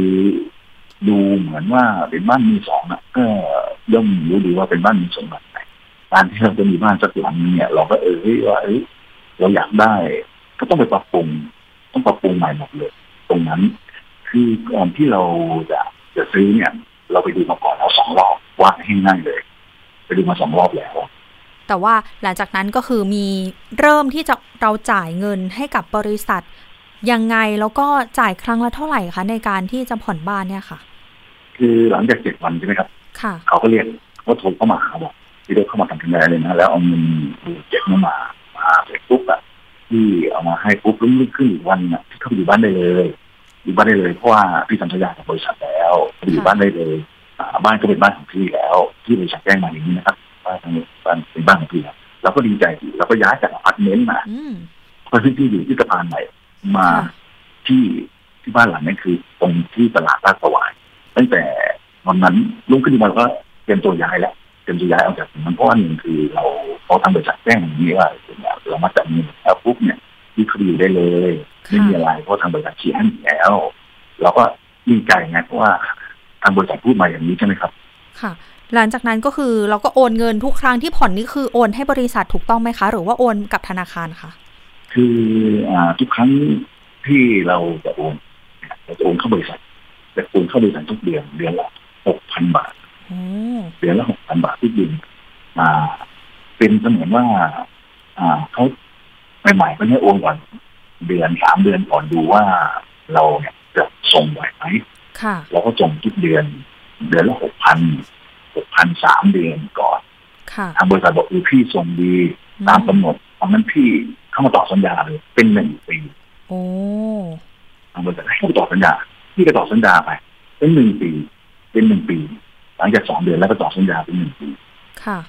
ดูเหมือนว่าเป็นบ้านมีสองนะก็ย่อมรู้ดีว่าเป็นบ้านมีสองแบบไหนการที่เราจะมีบ้านสักหลังเนี่ยเราก็เออว่าเออเราอยากได้ก็ต้องไปปรับปรุงต้องปรับปรุงใหม่หมดเลยตรงนั้นคือก่อนที่เราจะจะซื้อเนี่ยเราไปดูมาก่อนแล้วสองรอบว่าให้ง่ายเลยไปดูมาสองรอบแล้วแต่ว่าหลังจากนั้นก็คือมีเริ่มที่จะเราจ่ายเงินให้กับบริษัทยังไงแล้วก็จ่ายครั้งละเท่าไหร่คะในการที่จะผ่อนบ้านเนี่ยค่ะคือหลังจากเจ็ดวันใช่ไหมครับค่ะเขาก็เรียกว่าโทรเข้ามาบอกที่เรียกเข้ามาทางทางไหนเลยนะแล้วเอาเงินเจ็ดมามาเสร็จปุ๊บอะที่เอามาให้ปุ๊บรุ่งขึ้นอีกวันอะที่เขาอยู่บ้านได้เลยอยู่บ้านได้เลยเพราะว่าพี่สัญญากับบริษัทแล้วอยู่บ้านได้เลยบ้านก็เป็นบ้านของพี่แล้วที่บริษัทแจ้งมาอย่างนี้นะครับบ้านเป็นบ้านของพี่แล้วเราก็ดีใจเราก็ย้ายจากอพาร์ตเมนต์มาเพราะที่อยู่ที่สะพานใหม่มาที่ที่บ้านหลังนั้นคือตรงที่ตลาดลาดตะวันตั้งแต่วันนั้นรุ่งขึ้นมาก็เตรียมตัวย้ายแล้วเตรียมตัวย้ายออกจากมันเพราะอันหนึ่งคือเราเขาทำบริษัทแจ้งอย่างนี้ว่าเรามาจัดเงินแล้วปุ๊บเนี่ยที่เขาอยู่ได้เลยไม่มีอะไรเพราะทำบริษัทเขียนแล้วเราก็ดีใจไงเพราะว่าทางบริษัทพูดมาอย่างนี้ใช่ไหมครับค่ะหลังจากนั้นก็คือเราก็โอนเงินทุกครั้งที่ผ่อนนี่คือโอนให้บริษัทถูกต้องไหมคะหรือว่าโอนกับธนาคารคะคือทุกครั้งที่เราจะโอนเราจะโอนเข้าบริษัทแต่โอนเข้าบริษัททุกเดือนเดือนละหกพันบาทเดือนละหกพันบาทที่ยืมมาเป็นเสมือนว่าเขาใหม่ๆก็ให้โอนก่อนเดือนสามเดือนก่อนดูว่าเราเนี่ยจะส่งไหวไหมเราก็ส่งทุกเดือนเดือนละหกพันหกพันสามเดือนก่อนทางบริษัทบอกอือพี่ส่งดีตามกำหนดตอนนั้นพี่เข้ามาต่อสัญญาเลยเป็นหนึ่งปีทางบริษัทให้ต่อสัญญาพี่ก็ต่อสัญญาไปเป็นหนึ่งปีเป็นหนึ่งปีหลังจากสองเดือนแล้วก็ต่อสัญญาเป็นหนึ่งปี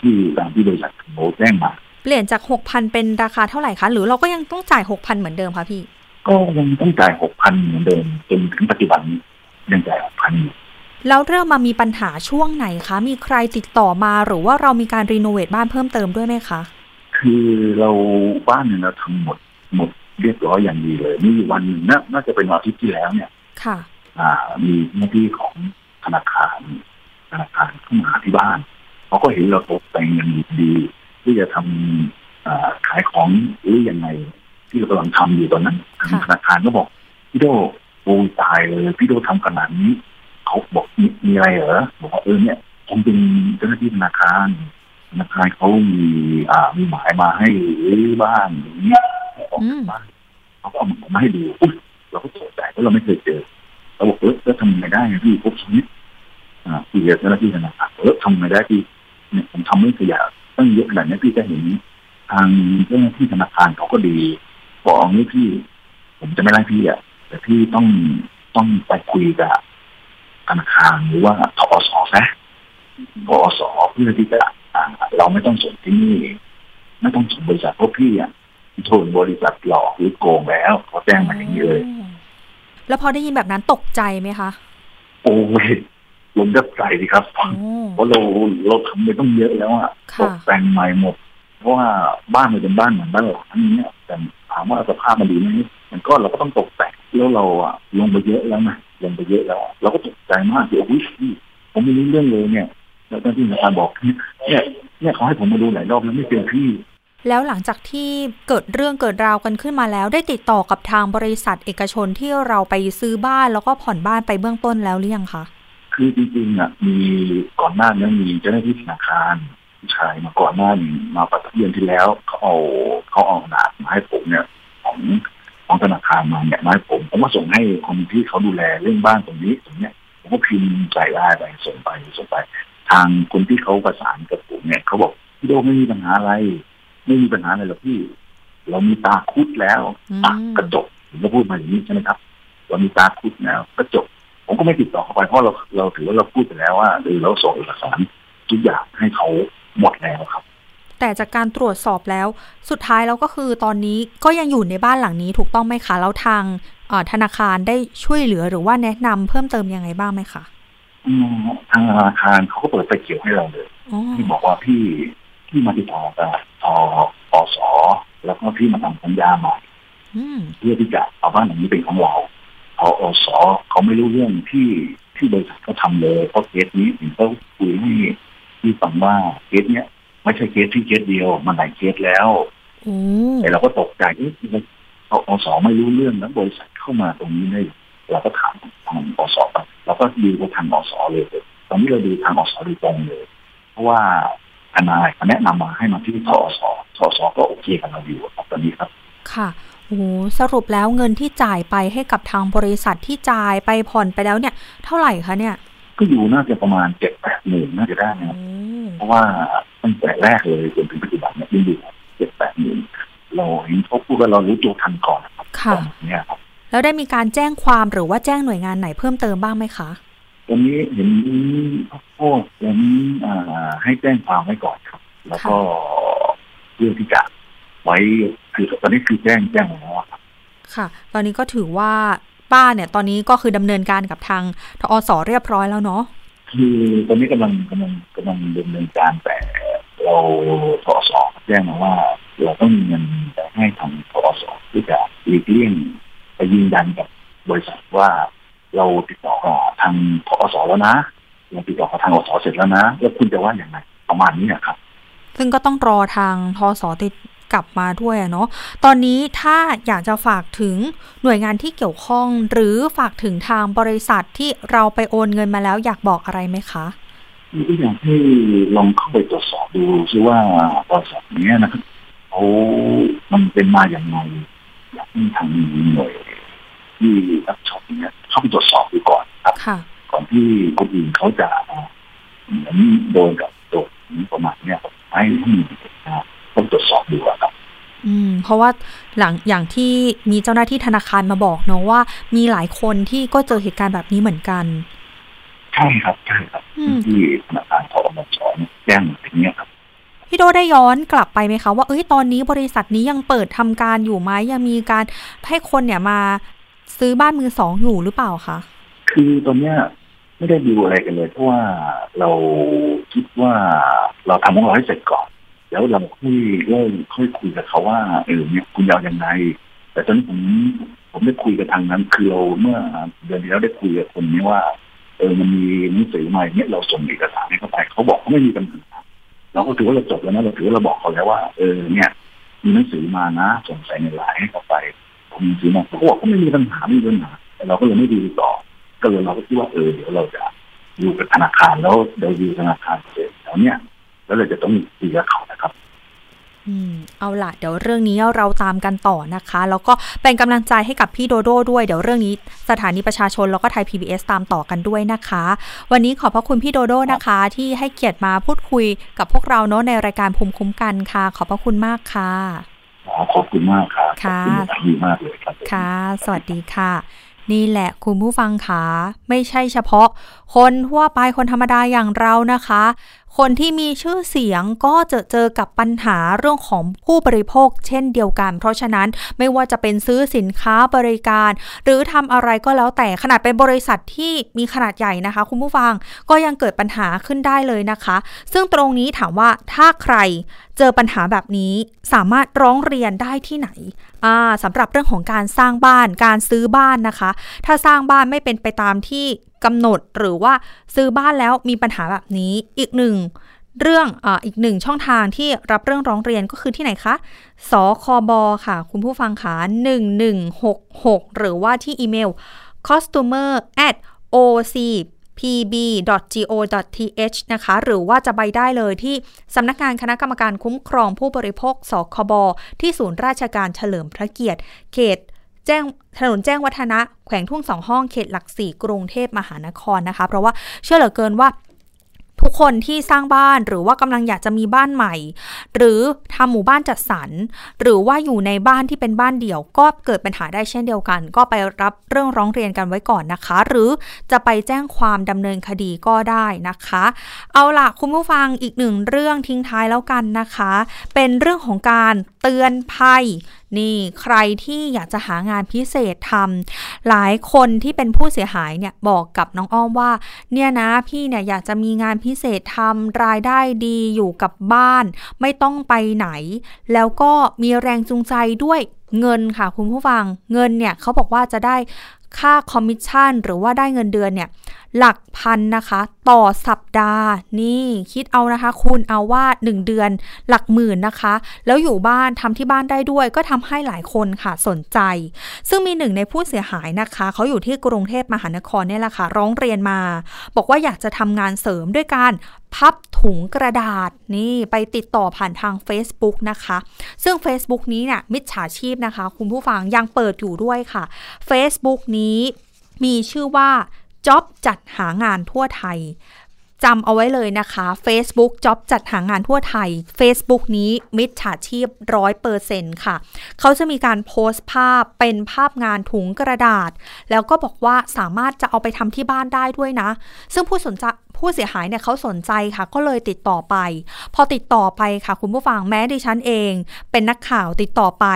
ที่ตามที่บริษัทโน้ตแจ้งมาเปลี่ยนจาก หกพัน เป็นราคาเท่าไหร่คะหรือเราก็ยังต้องจ่าย หกพัน เหมือนเดิมคะพี่ก็ยังต้องจ่าย หกพัน เหมือนเดิมจนถึงปัจจุบันยังจ่าย หกพัน แล้วเริ่มมามีปัญหาช่วงไหนคะมีใครติดต่อมาหรือว่าเรามีการรีโนเวทบ้านเพิ่มเติมด้วยไหมคะคือเราบ้านเนี่ยเราทำหมดหมดเรียบร้อยอย่างดีเลยนี่วันนึงนะน่าจะเป็นวันอาทิตย์ที่แล้วเนี่ยค่ะอ่ามีหน้าที่ของธนาคารธนาคารเข้ามาที่บ้านเขาก็เห็นเราตกแต่งอย่างดีที่จะทำขายของหรือยังไงที่เรากำลังทำอยู่ตอนนั้นธนาคารก็บอกพี่โดโอ้ตายเลยพี่โดทำขนาดนี้เขาบอกมีอะไรเหรอบอกว่าเออเนี่ยผมเป็นเจ้าหน้าที่ธนาคารธนาคารเขามีอ่ามีหมายมาให้บ้านอย่างนี้ออกจากบ้านเขาเอามาให้ดูเราก็ตกใจเพราะเราไม่เคยเจอเราบอกเออแล้วทำไงได้พี่พบชนิดอ่าพี่เจ้าหน้าที่ธนาคารเออทำไงได้พี่เนี่ยผมทำไม่ขยับตั้งเยอะขนาดนี้พี่จะเห็นทางเจ้าหน้าที่ธนาคารเขาก็ดีบอกเอางี้พี่ผมจะไม่ไล่พี่อ่ะแต่พี่ต้องต้องไปคุยกับธนาคารหรือว่าทอสนะทอสเพื่อที่จะเราไม่ต้องส่งที่นี่ไม่ต้องส่งบริษัทพวกพี่อ่ะโทนบริษัทหลอกหรือโกงแล้วเขาแจ้งมาอย่างนี้เลยแล้วพอได้ยินแบบนั้นตกใจไหมคะโอ้ยลมดับใจดีครับเพราะเราเราทำไปต้องเยอะแล้วอ่ะตกแต่งใหม่หมดเพราะว่าบ้านมันเป็นบ้านเหมือนบ้านหลังนี้แต่ถามว่าสภาพมันดีไหมมันก็เราก็ต้องตกแต่งแล้วเราอ่ะลงไปเยอะแล้วนะลงไปเยอะแล้วเราก็ตกใจมากเดี๋ยวอุ้ยผมไม่รู้เรื่องเลยเนี่ยแล้วตอนที่ธนาคารบอกเนี่ยเนี่ยเขาให้ผมมาดูหลายรอบแล้วไม่เจอพี่แล้วหลังจากที่เกิดเรื่องเกิดราวกันขึ้นมาแล้วได้ติดต่อกับทางบริษัทเอกชนที่เราไปซื้อบ้านแล้วก็ผ่อนบ้านไปเบื้องต้นแล้วหรือยังคะคือจริงๆอ่ะมีก่อนหน้านี้มีเจ้าหน้าที่ธนาคารผู้ชายมาก่อนหน้านี้มาปฏิเสธที่แล้วเขาเอาเขาเอากระดาษมาให้ผมเนี่ยของของธนาคารมาเนี่ยมาให้ผมผมก็ส่งให้คนที่เขาดูแลเรื่องบ้านตรงนี้ตรงเนี้ยผมก็พิมพ์ใส่ลายไปส่งไปส่งไปทางคนที่เขาประสานกับผมเนี่ยเขาบอกพี่โดไม่มีปัญหาอะไรไม่มีปัญหาอะไรหรอกพี่เรามีตาคุดแล้วกระจกผมก็พูดมาอย่างนี้ใช่ไหมครับเรามีตาคุดแล้วกระจกผมก็ไม่ติดต่อเข้าไปเพราะเราเราถือว่าเราพูดไปแล้วว่าคือเราส่งเอกสารทุกอย่างให้เขาหมดแล้วครับแต่จากการตรวจสอบแล้วสุดท้ายแล้วก็คือตอนนี้ก็ยังอยู่ในบ้านหลังนี้ถูกต้องไหมคะแล้วทางธนาคารได้ช่วยเหลือหรือว่าแนะนำเพิ่มเติมยังไงบ้างไหมคะทางธนาคารเขาก็เปิดไฟเขียวให้เราเลยที่บอกว่าพี่ที่มาติดต่อกับทอสแล้วก็พี่มาทำสัญญาใหม่ เพื่อที่จะเอาบ้านหลังนี้เป็นของเราพอสเขาไม่รู้เรื่องที่ที่บริษัทเขาทำเลยเพราะเคสนี้ถึงต้องคุยให้ที่ฟังว่าเคสเนี้ยไม่ใช่เคสที่เคสเดียวมันหลายเคสแล้วแต่เราก็ตกใจพอสไม่รู้เรื่องแล้วบริษัทเข้ามาตรงนี้ได้เราก็ถามทางอสไปเราก็ดูไปทางอสเลยตอนนี้เราดูทางอสโดยตรงเลยเพราะว่าทนายเขาแนะนำมาให้มาที่ทอสทอสก็โอเคกับเราอยู่ครับตอนนี้ครับค่ะโอ้สรุปแล้วเงินที่จ่ายไปให้กับทางบริษัทที่จ่ายไปผ่อนไปแล้วเนี่ยเท่าไหร่คะเนี่ยก็อยู่น่าจะประมาณเจ็ดแปดหมื่นน่าจะได้นะครับเพราะว่าตั้งแต่แรกเลยจนถึงปัจจุบันเนี่ยยังอยู่เจ็ดแปดหมื่นเราเห็นเขาพูดว่าเรารู้ตัวทันก่อนครับค่ะเนี่ยครับแล้วได้มีการแจ้งความหรือว่าแจ้งหน่วยงานไหนเพิ่มเติมบ้างไหมคะตอนนี้เห็นโทษยังให้แจ้งความไว้ก่อนครับแล้วก็เรื่องที่จะไว้คือตอนนี้คือแจ้งแจ้งแล้วครับค่ะตอนนี้ก็ถือว่าป้าเนี่ยตอนนี้ก็คือดำเนินการกับทางทอสเรียบร้อยแล้วเนาะคือตอนนี้กำลังกำลังกำลังดำเนินการแต่เราทอสแจ้งมาว่าเราต้องมีเงินแต่ให้ทางทอสที่จะหลีกเลี่ยงไปยืนยันกับบริษัทว่าเราติดต่อทางทอสแล้วนะเราติดต่อกับทางทอสเสร็จแล้วนะแล้วคุณจะว่าอย่างไรประมาณนี้นะครับซึ่งก็ต้องรอทางทอสติดกลับมาด้วยเนาะตอนนี้ถ้าอยากจะฝากถึงหน่วยงานที่เกี่ยวข้องหรือฝากถึงทางบริษัทที่เราไปโอนเงินมาแล้วอยากบอกอะไรไหมคะอยากให้ลองเข้าไปตรวจสอบดูซิว่าบริษัทนี้นะครับเขามันเป็นมาอย่างไรอยากให้ทางหน่วยที่รับชอบเนี่ยเข้าไปตรวจสอบดูก่อนครับก่อนที่คนอื่นเขาจะเหมือนโดนกับโดนประมาณเนี่ยให้ต้องตรวจสอบดูครับอืมเพราะว่าหลังอย่างที่มีเจ้าหน้าที่ธนาคารมาบอกเนาะว่ามีหลายคนที่ก็เจอเหตุการณ์แบบนี้เหมือนกันใช่ครับใช่ครับที่ธนาคารเขาออกมาสอนแจ้งถึงเนี้ยครับพี่โดได้ย้อนกลับไปไหมคะว่าเอ้ยตอนนี้บริษัทนี้ยังเปิดทำการอยู่ไหมยังมีการให้คนเนี่ยมาซื้อบ้านมือสองอยู่หรือเปล่าคะคือตอนเนี้ยไม่ได้ดูอะไรกันเลยเพราะว่าเราคิดว่าเราทำของเราให้เสร็จก่อนแล้วเราคุยเริ่มค่อยคุยกับเขาว่าเออเนี่ยคุณยาวยังไงแต่ตอนนี้ผมผมได้คุยกับทางนั้นคือเราเมื่อเดือนที่แล้วได้คุยกับคนนี้ว่าเออมันมีหนังสือใหม่เนี่ยเราส่งเอกสารให้เขาไปเขาบอกเขาไม่มีปัญหาเราก็ถือว่าเราจบแล้วนะเราถือว่าเราบอกเขาแล้วว่าเออเนี่ยมีหนังสือมานะส่งใส่ในไลน์ให้เขาไปผมมีหนังสือมาเขาบอกเขาไม่มีปัญหาไม่มีปัญหาแต่เราก็เลยไม่ดีต่อก็เลยเราก็คิดว่าเออเดี๋ยวเราจะอยู่กับธนาคารแล้วเดี๋ยวอยู่ธนาคารเสร็จแล้วเนี่ยแล้วเราจะต้องดีกับเขานะครับอืมเอาล่ะเดี๋ยวเรื่องนี้เราตามกันต่อนะคะแล้วก็เป็นกำลังใจให้กับพี่โดโด้ด้วยเดี๋ยวเรื่องนี้สถานีประชาชนแล้วก็ไทย พี บี เอส ตามต่อกันด้วยนะคะวันนี้ขอบพระคุณพี่โดโด้นะคะที่ให้เกียรติมาพูดคุยกับพวกเราเนาะในรายการภูมิคุ้มกันค่ะขอบพระคุณมากค่ะขอบคุณมากค่ะค่ะดีมากเลยครับค่ะสวัสดีค่ะนี่แหละคุณผู้ฟังค่ะไม่ใช่เฉพาะคนทั่วไปคนธรรมดาอย่างเรานะคะคนที่มีชื่อเสียงก็จะเจอกับปัญหาเรื่องของผู้บริโภคเช่นเดียวกันเพราะฉะนั้นไม่ว่าจะเป็นซื้อสินค้าบริการหรือทำอะไรก็แล้วแต่ขนาดเป็นบริษัทที่มีขนาดใหญ่นะคะคุณผู้ฟังก็ยังเกิดปัญหาขึ้นได้เลยนะคะซึ่งตรงนี้ถามว่าถ้าใครเจอปัญหาแบบนี้สามารถร้องเรียนได้ที่ไหนอ่าสำหรับเรื่องของการสร้างบ้านการซื้อบ้านนะคะถ้าสร้างบ้านไม่เป็นไปตามที่กำหนดหรือว่าซื้อบ้านแล้วมีปัญหาแบบนี้อีกหนึ่งเรื่องอ่าอีกหนึ่งช่องทางที่รับเรื่องร้องเรียนก็คือที่ไหนคะสคบค่ะคุณผู้ฟังค่ะหนึ่งหนึ่งหกหกหรือว่าที่อีเมล customer at o c p b dot go dot th นะคะหรือว่าจะไปได้เลยที่สำนักงานคณะกรรมการคุ้มครองผู้บริโภคสคบที่ศูนย์ราชการเฉลิมพระเกียรติเขตแจ้งถนนแจ้งวัฒนะแขวงทุ่งสองห้องเขตหลักสี่กรุงเทพมหานครนะคะเพราะว่าเชื่อเหลือเกินว่าทุกคนที่สร้างบ้านหรือว่ากำลังอยากจะมีบ้านใหม่หรือทำหมู่บ้านจัดสรรหรือว่าอยู่ในบ้านที่เป็นบ้านเดี่ยวก็เกิดปัญหาได้เช่นเดียวกันก็ไปรับเรื่องร้องเรียนกันไว้ก่อนนะคะหรือจะไปแจ้งความดำเนินคดีก็ได้นะคะเอาล่ะคุณผู้ฟังอีกหนึ่งเรื่องทิ้งท้ายแล้วกันนะคะเป็นเรื่องของการเตือนภัย นี่ใครที่อยากจะหางานพิเศษทำหลายคนที่เป็นผู้เสียหายเนี่ยบอกกับน้องอ้อมว่าเนี่ยนะพี่เนี่ยอยากจะมีงานพิเศษทำรายได้ดีอยู่กับบ้านไม่ต้องไปไหนแล้วก็มีแรงจูงใจด้วยเงินค่ะคุณผู้ฟังเงินเนี่ยเขาบอกว่าจะได้ค่าคอมมิชชั่นหรือว่าได้เงินเดือนเนี่ยหลักพันนะคะต่อสัปดาห์นี่คิดเอานะคะคูณเอาว่าหนึ่งเดือนหลักหมื่นนะคะแล้วอยู่บ้านทำที่บ้านได้ด้วยก็ทำให้หลายคนค่ะสนใจซึ่งมีหนึ่งในผู้เสียหายนะคะเขาอยู่ที่กรุงเทพมหานครเนี่ยแหละค่ะร้องเรียนมาบอกว่าอยากจะทำงานเสริมด้วยการพับถุงกระดาษนี่ไปติดต่อผ่านทาง Facebook นะคะซึ่ง Facebook นี้เนี่ยมิจฉาชีพนะคะคุณผู้ฟังยังเปิดอยู่ด้วยค่ะ Facebook นี้มีชื่อว่าจ๊อบจัดหางานทั่วไทยจำเอาไว้เลยนะคะ Facebook จ๊อบจัดหางานทั่วไทย Facebook นี้มิจฉาชีพ ร้อยเปอร์เซ็นต์ ค่ะเขาจะมีการโพสต์ภาพเป็นภาพงานถุงกระดาษแล้วก็บอกว่าสามารถจะเอาไปทำที่บ้านได้ด้วยนะซึ่งผู้สนใจผู้เสียหายเนี่ยเขาสนใจค่ะก็เลยติดต่อไปพอติดต่อไปค่ะคุณผู้ฟังแม้ดิฉันเองเป็นนักข่าวติดต่อไป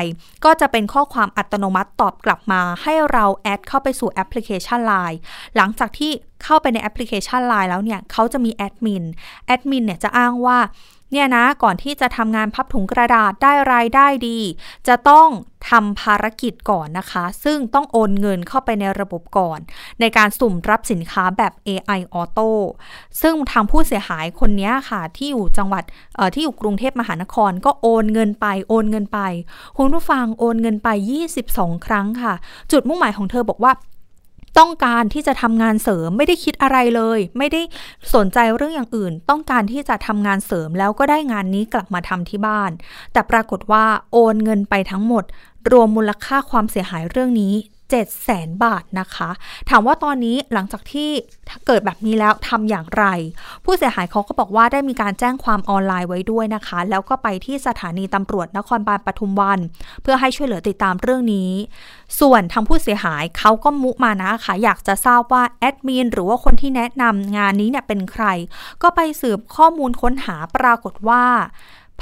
ก็จะเป็นข้อความอัตโนมัติตอบกลับมาให้เราแอดเข้าไปสู่แอปพลิเคชัน ไลน์ หลังจากที่เข้าไปในแอปพลิเคชัน ไลน์ แล้วเนี่ยเขาจะมีแอดมินแอดมินเนี่ยจะอ้างว่าเนี่ยนะก่อนที่จะทำงานพับถุงกระดาษได้รายได้ดีจะต้องทำภารกิจก่อนนะคะซึ่งต้องโอนเงินเข้าไปในระบบก่อนในการสุ่มรับสินค้าแบบ เอ ไอ Auto ซึ่งทางผู้เสียหายคนนี้ค่ะที่อยู่จังหวัดที่อยู่กรุงเทพมหานครก็โอนเงินไปโอนเงินไปคุณผู้ฟังโอนเงินไปยี่สิบสองครั้งค่ะจุดมุ่งหมายของเธอบอกว่าต้องการที่จะทำงานเสริมไม่ได้คิดอะไรเลยไม่ได้สนใจเรื่องอย่างอื่นต้องการที่จะทำงานเสริมแล้วก็ได้งานนี้กลับมาทำที่บ้านแต่ปรากฏว่าโอนเงินไปทั้งหมดรวมมูลค่าความเสียหายเรื่องนี้เจ็ดแสนบาทนะคะถามว่าตอนนี้หลังจากที่เกิดแบบนี้แล้วทำอย่างไรผู้เสียหายเขาก็บอกว่าได้มีการแจ้งความออนไลน์ไว้ด้วยนะคะแล้วก็ไปที่สถานีตำรวจนครบาลปทุมวันเพื่อให้ช่วยเหลือติดตามเรื่องนี้ส่วนทางผู้เสียหายเขาก็มุมานะค่ะอยากจะทราบว่าแอดมินหรือว่าคนที่แนะนำงานนี้เนี่ยเป็นใครก็ไปสืบข้อมูลค้นหาปรากฏว่า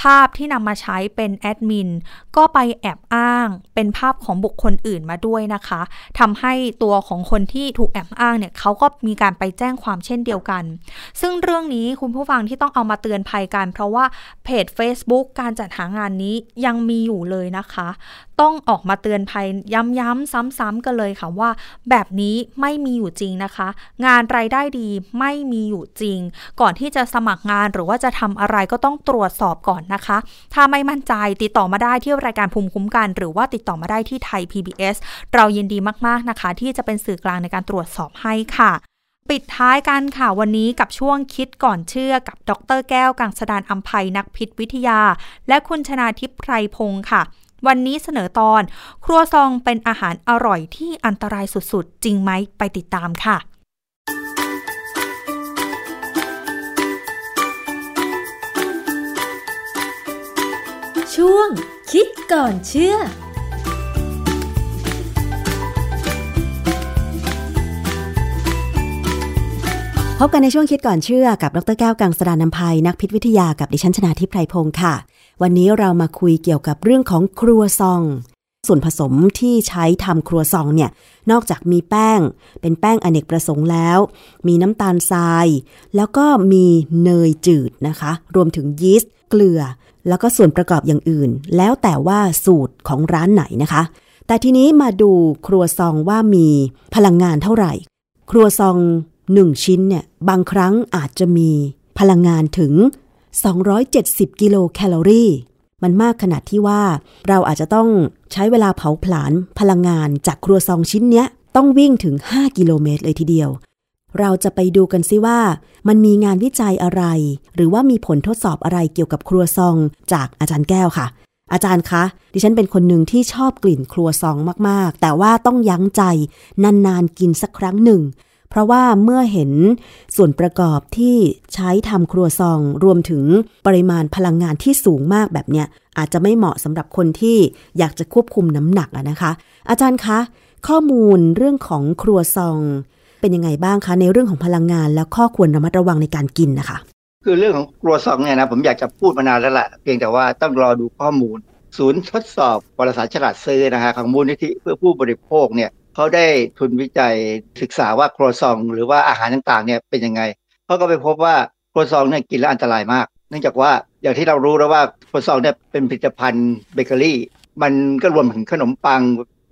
ภาพที่นำมาใช้เป็นแอดมินก็ไปแอบอ้างเป็นภาพของบุคคลอื่นมาด้วยนะคะทำให้ตัวของคนที่ถูกแอบอ้างเนี่ยเขาก็มีการไปแจ้งความเช่นเดียวกันซึ่งเรื่องนี้คุณผู้ฟังที่ต้องเอามาเตือนภัยกันเพราะว่าเพจ Facebook การจัดหางานนี้ยังมีอยู่เลยนะคะต้องออกมาเตือนภัยย้ำๆซ้ำๆกันเลยค่ะว่าแบบนี้ไม่มีอยู่จริงนะคะงานรายได้ดีไม่มีอยู่จริงก่อนที่จะสมัครงานหรือว่าจะทำอะไรก็ต้องตรวจสอบก่อนนะคะถ้าไม่มั่นใจติดต่อมาได้ที่รายการภูมิคุ้มกันหรือว่าติดต่อมาได้ที่ไทย พี บี เอส เรายินดีมากๆนะคะที่จะเป็นสื่อกลางในการตรวจสอบให้ค่ะปิดท้ายกันค่ะวันนี้กับช่วงคิดก่อนเชื่อกับดร.แก้วกังสดาลอำไพนักพิษวิทยาและคุณชนาทิพย์ไพรพงศ์ค่ะวันนี้เสนอตอนครัวซองเป็นอาหารอร่อยที่อันตรายสุดๆจริงไหมไปติดตามค่ะช่วงคิดก่อนเชื่อพบกันในช่วงคิดก่อนเชื่อกับดร.แก้วกังสดาลอำไพนักพิษวิทยากับดิฉันชนาทิพย์ไพรพงศ์ค่ะวันนี้เรามาคุยเกี่ยวกับเรื่องของครัวซองส่วนผสมที่ใช้ทำครัวซองเนี่ยนอกจากมีแป้งเป็นแป้งอเนกประสงค์แล้วมีน้ำตาลทรายแล้วก็มีเนยจืดนะคะรวมถึงยีสต์เกลือแล้วก็ส่วนประกอบอย่างอื่นแล้วแต่ว่าสูตรของร้านไหนนะคะแต่ทีนี้มาดูครัวซองว่ามีพลังงานเท่าไหร่ครัวซองหนึ่งชิ้นเนี่ยบางครั้งอาจจะมีพลังงานถึงสองร้อยเจ็ดสิบกิโลแคลอรี่มันมากขนาดที่ว่าเราอาจจะต้องใช้เวลาเผาผลาญพลังงานจากครัวซองชิ้นเนี้ยต้องวิ่งถึงห้ากิโลเมตรเลยทีเดียวเราจะไปดูกันซิว่ามันมีงานวิจัยอะไรหรือว่ามีผลทดสอบอะไรเกี่ยวกับครัวซองจากอาจารย์แก้วค่ะอาจารย์คะดิฉันเป็นคนหนึ่งที่ชอบกลิ่นครัวซองมากๆแต่ว่าต้องยั้งใจนานๆกินสักครั้งหนึ่งเพราะว่าเมื่อเห็นส่วนประกอบที่ใช้ทำครัวซองรวมถึงปริมาณพลังงานที่สูงมากแบบเนี้ยอาจจะไม่เหมาะสำหรับคนที่อยากจะควบคุมน้ำหนักอะนะคะอาจารย์คะข้อมูลเรื่องของครัวซองเป็นยังไงบ้างคะในเรื่องของพลังงานและข้อควรระมัดระวังในการกินนะคะคือเรื่องของครัวซองเนี่ยนะผมอยากจะพูดมานานแล้วล่ะเพียงแต่ว่าต้องรอดูข้อมูล ศูนย์ทดสอบวารสารฉลาดซื้อนะฮะของมูลนิธิเพื่อผู้บริโภคเนี่ยเขาได้ทุนวิจัยศึกษาว่าโครซองหรือว่าอาหารต่างๆเนี่ยเป็นยังไงเขาก็ไปพบว่าโครซองเนี่ยกินแล้วอันตรายมากเนื่องจากว่าอย่างที่เรารู้แล้วว่าโครซองเนี่ยเป็นผลิตภัณฑ์เบเกอรี่มันก็รวมถึงขนมปัง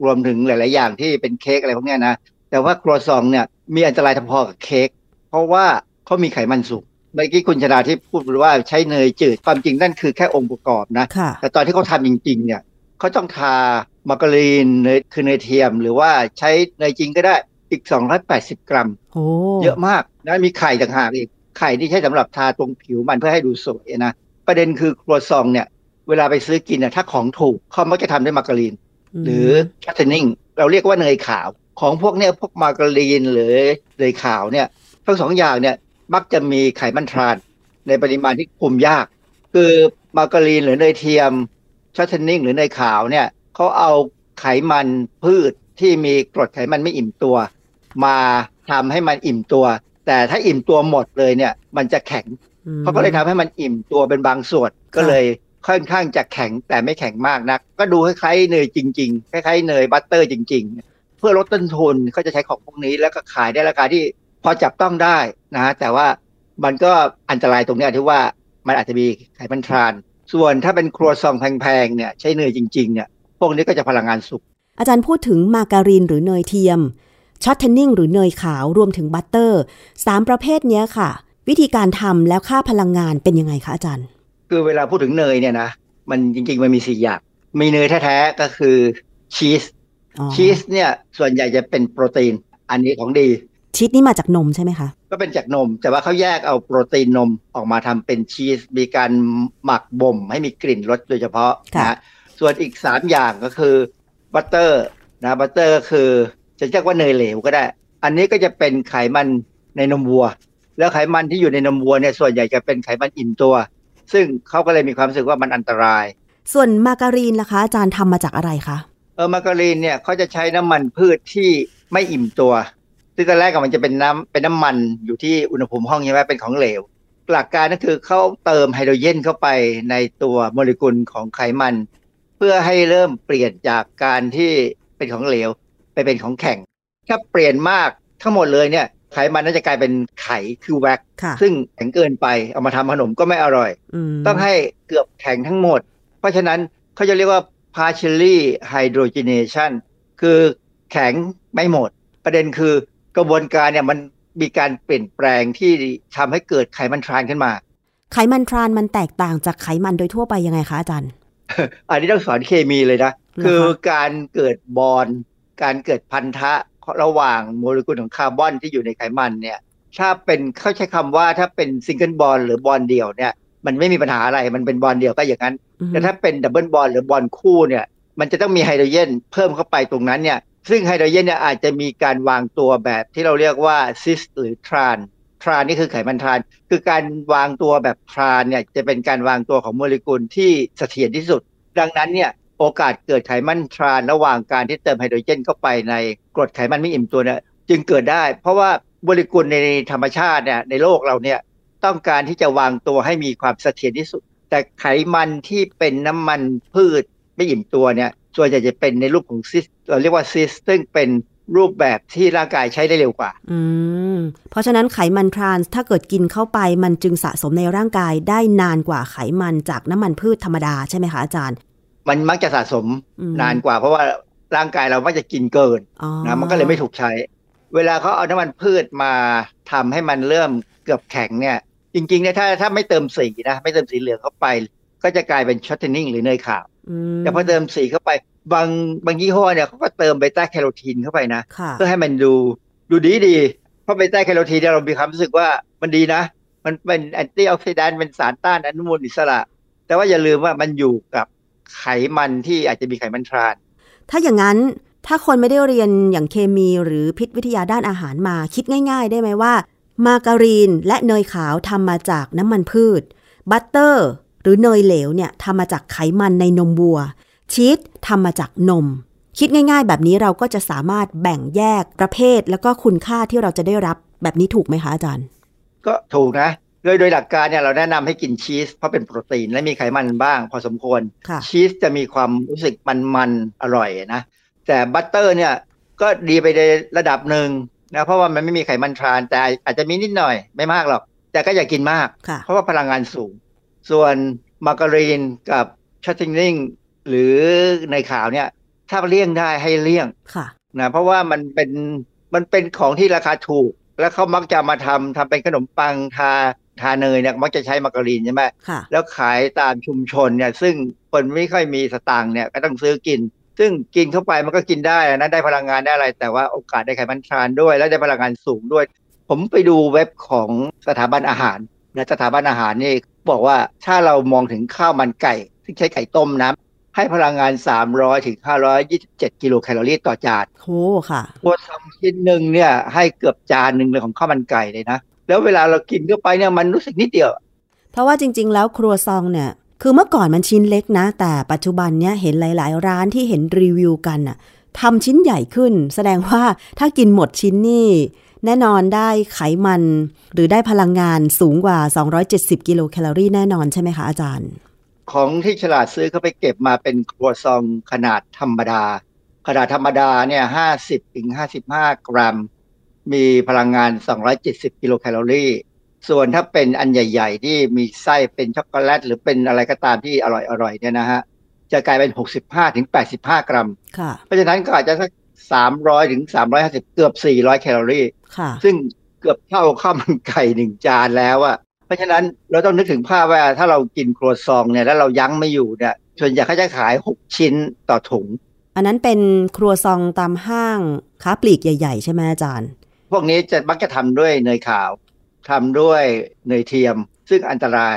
รวมถึงหลายๆอย่างที่เป็นเค้กอะไรพวกนี้นะแต่ว่าโครซองเนี่ยมีอันตรายทำพอกับเค้กเพราะว่าเขามีไขมันสูงเมื่อกี้คุณชนาที่พูดว่าใช้เนยจืดความจริงนั่นคือแค่องค์ประกอบนะแต่ตอนที่เขาทำจริงๆเนี่ยเขาต้องทามาการีนเนยคือเนยเทียมหรือว่าใช้เนยจริงก็ได้อีกสองร้อยแปดสิบกรัม oh. เยอะมากนะมีไข่ต่างหากอีกไข่ที่ใช้สำหรับทาตรงผิวมันเพื่อให้ดูสวยนะประเด็นคือครัวซองเนี่ยเวลาไปซื้อกินเนี่ยถ้าของถูกเขามักจะทำด้วยมาการีน mm. หรือแคทเทนนิ่งเราเรียกว่าเนยขาวของพวกเนี้ยพวกมาการีนหรือเนยขาวเนี่ยทั้งสองอย่างเนี่ยมักจะมีไขมันทรานในปริมาณที่คุมยากคือมาการีนหรือเนยเทียมแคทเทนนิ่งหรือเนยขาวเนี่ยเขาเอาไขมันพืชที่มีกรดไขมันไม่อิ่มตัวมาทำให้มันอิ่มตัวแต่ถ้าอิ่มตัวหมดเลยเนี่ยมันจะแข็งเขาก็เลยทำให้มันอิ่มตัวเป็นบางส่วนก็เลยค่อนข้างจะแข็งแต่ไม่แข็งมากนักก็ดูคล้ายๆเนยจริงๆคล้ายๆเนยบัตเตอร์จริงๆเพื่อลดต้นทุนก็จะใช้ของพวกนี้แล้วก็ขายได้ราคาที่พอจับต้องได้นะฮะแต่ว่ามันก็อันตรายตรงนี้ที่ว่ามันอาจจะมีไขมันทรานส่วนถ้าเป็นครัวซองแพงๆเนี่ยใช้เนยจริงๆเนี่ยพวกนี้ก็จะพลังงานสูงอาจารย์พูดถึงมาการีนหรือเนยเทียมช็อตเทนนิ่งหรือเนยขาวรวมถึงบัตเตอร์สามประเภทนี้ค่ะวิธีการทำแล้วค่าพลังงานเป็นยังไงคะอาจารย์คือเวลาพูดถึงเนยเนี่ยนะมันจริงๆมันมีสี่อย่างมีเนยแท้ๆก็คือชีสชีสเนี่ยส่วนใหญ่จะเป็นโปรตีนอันนี้ของดีชีสนี่มาจากนมใช่ไหมคะก็เป็นจากนมแต่ว่าเขาแยกเอาโปรตีนนมออกมาทำเป็นชีสมีการหมักบ่มให้มีกลิ่นรสโดยเฉพาะนะส่วนอีกสามอย่างก็คือบัตเตอร์นะบัตเตอร์ก็คือจะเรียกว่าเนยเหลวก็ได้อันนี้ก็จะเป็นไขมันในนมวัวแล้วไขมันที่อยู่ในนมวัวเนี่ยส่วนใหญ่จะเป็นไขมันอิ่มตัวซึ่งเขาก็เลยมีความรู้สึกว่ามันอันตรายส่วนมาการีนล่ะคะอาจารย์ทำมาจากอะไรคะเออมาการีนเนี่ยเขาจะใช้น้ำมันพืชที่ไม่อิ่มตัวซึ่งตอนแรกมันจะเป็นน้ำเป็นน้ำมันอยู่ที่อุณหภูมิห้องใช่ไหมเป็นของเหลวหลักการก็คือเขาเติมไฮโดรเจนเข้าไปในตัวโมเลกุลของไขมันเพื่อให้เริ่มเปลี่ยนจากการที่เป็นของเหลวไปเป็นของแข็งถ้าเปลี่ยนมากทั้งหมดเลยเนี่ยไขมันน่าจะกลายเป็นไขคือแว็กซึ่งแข็งเกินไปเอามาทำขนมก็ไม่อร่อยต้องให้เกือบแข็งทั้งหมดเพราะฉะนั้นเขาจะเรียกว่า partially hydrogenation คือแข็งไม่หมดประเด็นคือกระบวนการเนี่ยมันมีการเปลี่ยนแปลงที่ทำให้เกิดไขมันทรานขึ้นมาไขมันทรานมันแตกต่างจากไขมันโดยทั่วไปยังไงคะอาจารย์อันนี้ต้องสอนเคมีเลยนะคือการเกิดบอนการเกิดพันธะระหว่างโมเลกุลของคาร์บอนที่อยู่ในไขมันเนี่ยถ้าเป็นเขาใช้คำว่าถ้าเป็นซิงเกิลบอนหรือบอนเดี่ยวเนี่ยมันไม่มีปัญหาอะไรมันเป็นบอนเดี่ยวก็อย่างนั้นแต่ถ้าเป็นดับเบิลบอนหรือบอนคู่เนี่ยมันจะต้องมีไฮโดรเจนเพิ่มเข้าไปตรงนั้นเนี่ยซึ่งไฮโดรเจนเนี่ยอาจจะมีการวางตัวแบบที่เราเรียกว่าซิสหรือทรานทรานนี่คือไขมันทรานคือการวางตัวแบบทรานเนี่ยจะเป็นการวางตัวของโมเลกุลที่เสถียรที่สุดดังนั้นเนี่ยโอกาสเกิดไขมันทรานระหว่างการที่เติมไฮโดรเจนเข้าไปในกรดไขมันไม่อิ่มตัวเนี่ยจึงเกิดได้เพราะว่าโมเลกุลในธรรมชาติเนี่ยในโลกเราเนี่ยต้องการที่จะวางตัวให้มีความเสถียรที่สุดแต่ไขมันที่เป็นน้ำมันพืชไม่อิ่มตัวเนี่ยส่วนใหญ่จะเป็นในรูปของซิสเราเรียกว่าซิสซึ่งเป็นรูปแบบที่ร่างกายใช้ได้เร็วกว่าอืมเพราะฉะนั้นไขมันทรานส์ถ้าเกิดกินเข้าไปมันจึงสะสมในร่างกายได้นานกว่าไขมันจากน้ำมันพืชธรรมดาใช่ไหมคะอาจารย์มันมักจะสะสมนานกว่าเพราะว่าร่างกายเรามักจะกินเกินนะมันก็เลยไม่ถูกใช้เวลาเขาเอาน้ำมันพืชมาทำให้มันเริ่มเกือบแข็งเนี่ยจริงๆเนี่ยถ้าถ้าไม่เติมสีนะไม่เติมสีเหลืองเข้าไปก็จะกลายเป็นช็อตเทนนิ่งหรือเนยขาวแต่พอเติมสีเข้าไปบางบางยี่ห้อเนี่ยเขาก็เติมเบต้าแคโรทีนเข้าไปนะเพื่อให้มันดูดูดีดีเพราะเบต้าแคโรทีนเรามีความรู้สึกว่ามันดีนะมันเป็นแอนตี้ออกซิแดนต์เป็นสารต้านอนุมูลอิสระแต่ว่าอย่าลืมว่ามันอยู่กับไขมันที่อาจจะมีไขมันทรานถ้าอย่างนั้นถ้าคนไม่ได้เรียนอย่างเคมีหรือพิษวิทยาด้านอาหารมาคิดง่ายๆได้ไหมว่ามาการีนและเนยขาวทำมาจากน้ำมันพืชบัตเตอร์หรือเนยเหลวเนี่ยทำมาจากไขมันในนมวัวชีสทำมาจากนมคิดง่ายๆแบบนี้เราก็จะสามารถแบ่งแยกประเภทแล้วก็คุณค่าที่เราจะได้รับแบบนี้ถูกไหมคะอาจารย์ก็ถูกนะ โดยโดยหลักการเนี่ยเราแนะนำให้กินชีสเพราะเป็นโปรตีนและมีไขมันบ้างพอสมควรชีสจะมีความรู้สึกมันๆอร่อยนะแต่บัตเตอร์เนี่ยก็ดีไปในระดับหนึ่งนะเพราะว่ามันไม่มีไขมันทรานแต่อาจจะมีนิดหน่อยไม่มากหรอกแต่ก็อย่ากินมากเพราะว่าพลังงานสูงส่วนมาการีนกับชัตตินิ่งหรือในขาวเนี่ยถ้าเลี่ยงได้ให้เลี่ยงนะเพราะว่ามันเป็นมันเป็นของที่ราคาถูกแล้วเขามักจะมาทำทำเป็นขนมปังทาทาเนยเนี่ยมักจะใช้มาการีนใช่ไหมแล้วขายตามชุมชนเนี่ยซึ่งคนไม่ค่อยมีสตางค์เนี่ยก็ต้องซื้อกินซึ่งกินเข้าไปมันก็กินได้นะได้พลังงานได้อะไรแต่ว่าโอกาสได้ไขมันทรานด้วยและได้พลังงานสูงด้วยผมไปดูเว็บของสถาบันอาหารนะสถาบันอาหารนี่บอกว่าถ้าเรามองถึงข้าวมันไก่ที่ใช้ไก่ต้มนะให้พลังงานสามร้อยถึงห้าร้อยยี่สิบเจ็ดกิโลแคลอรี่ต่อจานโอ้ค่ะตัวสองชิ้นหนึ่งเนี่ยให้เกือบจานหนึ่งเลยของข้าวมันไก่เลยนะแล้วเวลาเรากินเข้าไปเนี่ยมันรู้สึกนิดเดียวเพราะว่าจริงๆแล้วครัวซองเนี่ยคือเมื่อก่อนมันชิ้นเล็กนะแต่ปัจจุบันเนี่ยเห็นหลายๆร้านที่เห็นรีวิวกันน่ะทำชิ้นใหญ่ขึ้นแสดงว่าถ้ากินหมดชิ้นนี่แน่นอนได้ไขมันหรือได้พลังงานสูงกว่าสองร้อยเจ็ดสิบกิโลแคลอรี่แน่นอนใช่ไหมคะอาจารย์ของที่ฉลาดซื้อเขาไปเก็บมาเป็นครัวซองขนาดธรรมดาขนาดธรรมดาเนี่ย ห้าสิบถึงห้าสิบห้า กรัมมีพลังงานสองร้อยเจ็ดสิบกิโลแคลอรี่ส่วนถ้าเป็นอันใหญ่ๆที่มีไส้เป็นช็อกโกแลตหรือเป็นอะไรก็ตามที่อร่อยๆเนี่ยนะฮะจะกลายเป็น หกสิบห้าถึงแปดสิบห้า กรัมเพราะฉะนั้นก็อาจจะสักสามร้อยถึงสามร้อยห้าสิบเกือบสี่ร้อยแคลอรี่ซึ่งเกือบเท่าข้าวมันไก่หนึ่งจานแล้วอะเพราะฉะนั้นเราต้องนึกถึงภาพว่าถ้าเรากินครัวซองเนี่ยแล้วเรายั้งไม่อยู่เนี่ยส่วนใหญ่เขาจะขายหกชิ้นต่อถุงอันนั้นเป็นครัวซองตามห้างค้าปลีกใหญ่ๆใช่ไหมอาจารย์พวกนี้จะมักจะทำด้วยเนยขาวทำด้วยเนยเทียมซึ่งอันตราย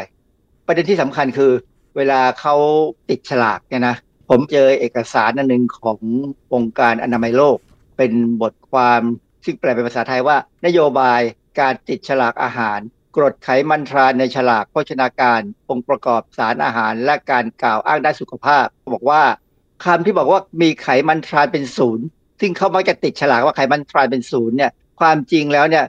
ประเด็นที่สำคัญคือเวลาเขาติดฉลากเนี่ยนะผมเจอเอกสารอันหนึ่งขององค์การอนามัยโลกเป็นบทความซึ่งแปลเป็นภาษาไทยว่านโยบายการติดฉลากอาหารกรดไขมันทรานในฉลากโภชนาการองค์ประกอบสารอาหารและการกล่าวอ้างด้านสุขภาพบอกว่าคำที่บอกว่ามีไขมันทรานเป็นศูนย์ซึ่งเขามักจะติดฉลากว่าไขมันทรานเป็นศูนย์เนี่ยความจริงแล้วเนี่ย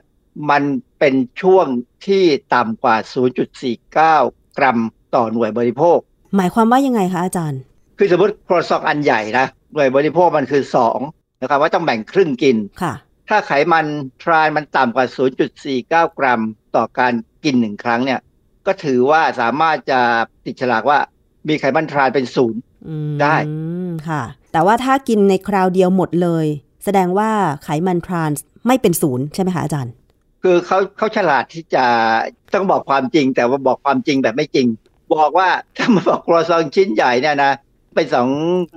มันเป็นช่วงที่ต่ำกว่า ศูนย์จุดสี่เก้า กรัมต่อหน่วยบริโภคหมายความว่ายังไงคะอาจารย์คือสมมติครัวซองอันใหญ่นะหน่วยบริโภคมันคือสองนะครับว่าต้องแบ่งครึ่งกินถ้าไขมันทรานมันต่ำกว่า ศูนย์จุดสี่เก้า กรัมต่อการกินหนึ่งครั้งเนี่ยก็ถือว่าสามารถจะติดฉลากว่ามีไขมันทรานเป็นศูนย์ได้ค่ะแต่ว่าถ้ากินในคราวเดียวหมดเลยแสดงว่าไขมันทรานไม่เป็นศูนย์ใช่ไหมคะอาจารย์คือเขาเขาฉลาดที่จะต้องบอกความจริงแต่ว่าบอกความจริงแบบไม่จริงบอกว่าถ้ามาบอกครัวซองชิ้นใหญ่เนี่ยนะเป็นสอง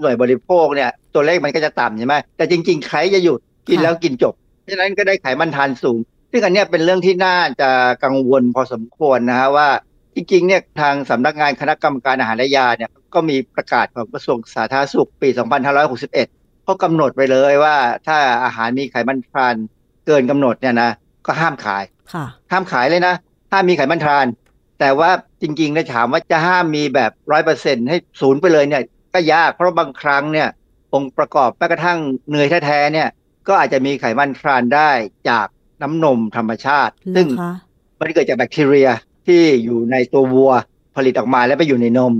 หน่วยบริโภคเนี่ยตัวเลขมันก็จะต่ำใช่ไหมแต่จริงๆใครจะหยุดกินแล้วกินจบฉะนั้นก็ได้ไขมันทรานสูงซึ่งอันนี้เป็นเรื่องที่น่าจะกังวลพอสมควรนะฮะว่าจริงๆเนี่ยทางสำนักงานคณะกรรมการอาหารและยาเนี่ยก็มีประกาศของกระทรวงสาธารณสุขปีสองพันห้าร้อยหกสิบเอ็ดเขากำหนดไปเลยว่าถ้าอาหารมีไขมันทรานเกินกำหนดเนี่ยนะก็ห้ามขายห้ามขายเลยนะห้ามมีไขมันทรานแต่ว่าจริงๆเนี่ยถามว่าจะห้ามมีแบบ ร้อยเปอร์เซ็นต์ ให้ศูนย์ไปเลยเนี่ยก็ยากเพราะบางครั้งเนี่ยองค์ประกอบแม้กระทั่งเนยแท้ๆเนี่ยก็อาจจะมีไขมันทรานได้จากน้ำนมธรรมชาติซึ่งมันเกิดจากแบคทีเรียที่อยู่ในตัววัวผลิตออกมาแล้วไปอยู่ในนม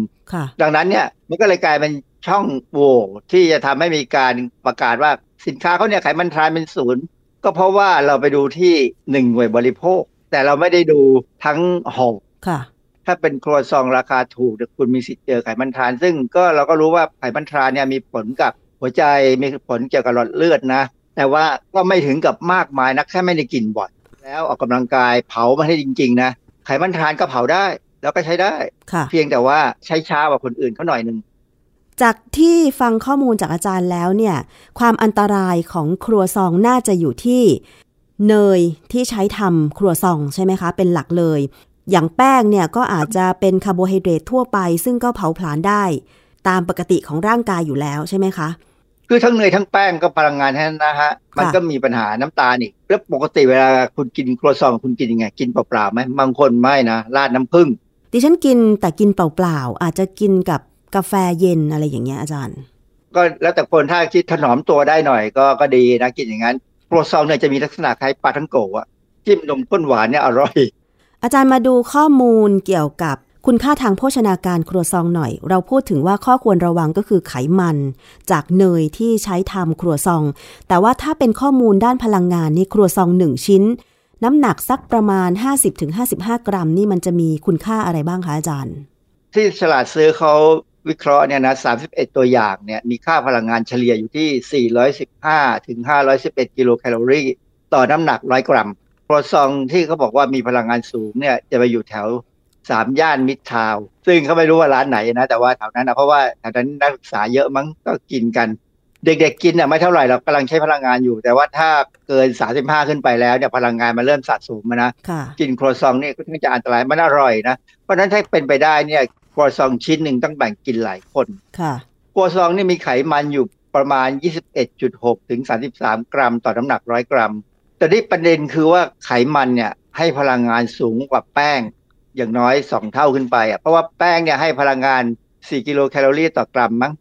ดังนั้นเนี่ยมันก็เลยกลายเป็นช่องโหว่ที่จะทำให้มีการประกาศว่าสินค้าเขาเนี่ยไขมันทรานเป็นศูนย์ก็เพราะว่าเราไปดูที่หนึ่งหน่วยบริโภคแต่เราไม่ได้ดูทั้งห่อค่ะถ้าเป็นครัวซองราคาถูกเนี่ยคุณมีสิทธิ์เจอไขมันทรานซึ่งก็เราก็รู้ว่าไขมันทรานเนี่ยมีผลกับหัวใจมีผลเกี่ยวกับหลอดเลือดนะแต่ว่าก็ไม่ถึงกับมากมายนักแค่ไม่ได้กินบ่อยแล้วออกกำลังกายเผามาให้จริงๆนะไขมันทรานก็เผาได้แล้วก็ใช้ได้เพียงแต่ว่าใช้ช้ากว่าคนอื่นเขาหน่อยนึงจากที่ฟังข้อมูลจากอาจารย์แล้วเนี่ยความอันตรายของครัวซองน่าจะอยู่ที่เนยที่ใช้ทำครัวซองใช่ไหมคะเป็นหลักเลยอย่างแป้งเนี่ยก็อาจจะเป็นคาร์โบไฮเดรตทั่วไปซึ่งก็เผาผลาญได้ตามปกติของร่างกายอยู่แล้วใช่ไหมคะคือทั้งเนยทั้งแป้งก็พลังงานแท้นะฮะมันก็มีปัญหาน้ำตาลอีกแล้วปกติเวลาคุณกินครัวซองคุณกินยังไงกินเปล่าๆไหมบางคนไม่นะราดน้ำผึ้งดิฉันกินแต่กินเปล่าๆอาจจะกินกับกาแฟเย็นอะไรอย่างเงี้ยอาจารย์ก็แล้วแต่คนถ้าคิดถนอมตัวได้หน่อยก็ก็ดีนะกินอย่างนั้นครัวซองเนี่ยจะมีลักษณะคล้ายปลาทั้งโกะจิ้มนมข้นหวานเนี่ยอร่อย อาจารย์มาดูข้อมูลเกี่ยวกับคุณค่าทางโภชนาการครัวซองหน่อยเราพูดถึงว่าข้อควรระวังก็คือไขมันจากเนยที่ใช้ทำครัวซองแต่ว่าถ้าเป็นข้อมูลด้านพลังงานนี่ครัวซองหนึ่งชิ้นน้ำหนักสักประมาณ ห้าสิบถึงห้าสิบห้า กรัมนี่มันจะมีคุณค่าอะไรบ้างคะอาจารย์ที่ฉลาดซื้อเขาวิเคราะห์เนี่ยนะสามสิบเอ็ดตัวอย่างเนี่ยมีค่าพลังงานเฉลี่ยอยู่ที่สี่ร้อยสิบห้าถึงห้าร้อยสิบเอ็ดกิโลแคลอรี่ต่อน้ำหนักหนึ่งร้อยกรัมครัวซองที่เขาบอกว่ามีพลังงานสูงเนี่ยจะไปอยู่แถวสามย่านมิดทาวน์ซึ่งเขาไม่รู้ว่าร้านไหนนะแต่ว่าแถวนั้นนะเพราะว่าแถวนั้นนักศึกษาเยอะมั้งก็กินกันเด็กๆกินอ่ะไม่เท่าไหร่เรากำลังใช้พลังงานอยู่แต่ว่าถ้าเกินสามสิบห้าขึ้นไปแล้วเนี่ยพลังงานมันเริ่มสะสมนะกินครัวซองนี่ก็จะอันตรายมันอร่อยนะเพราะฉะนั้นถ้าเป็นไปได้เนี่ยครัวซองชิ้นหนึ่งต้องแบ่งกินหลายคนครัวซองนี่มีไขมันอยู่ประมาณ ยี่สิบเอ็ดจุดหกถึงสามสิบสาม กรัมต่อน้ำหนักหนึ่งร้อยกรัมแต่นี่ประเด็นคือว่าไขมันเนี่ยให้พลังงานสูงกว่าแป้งอย่างน้อยสองเท่าขึ้นไปอ่ะเพราะว่าแป้งเนี่ยให้พลังงานสี่กิโลแคลอรี่ต่อกรัมมั้ง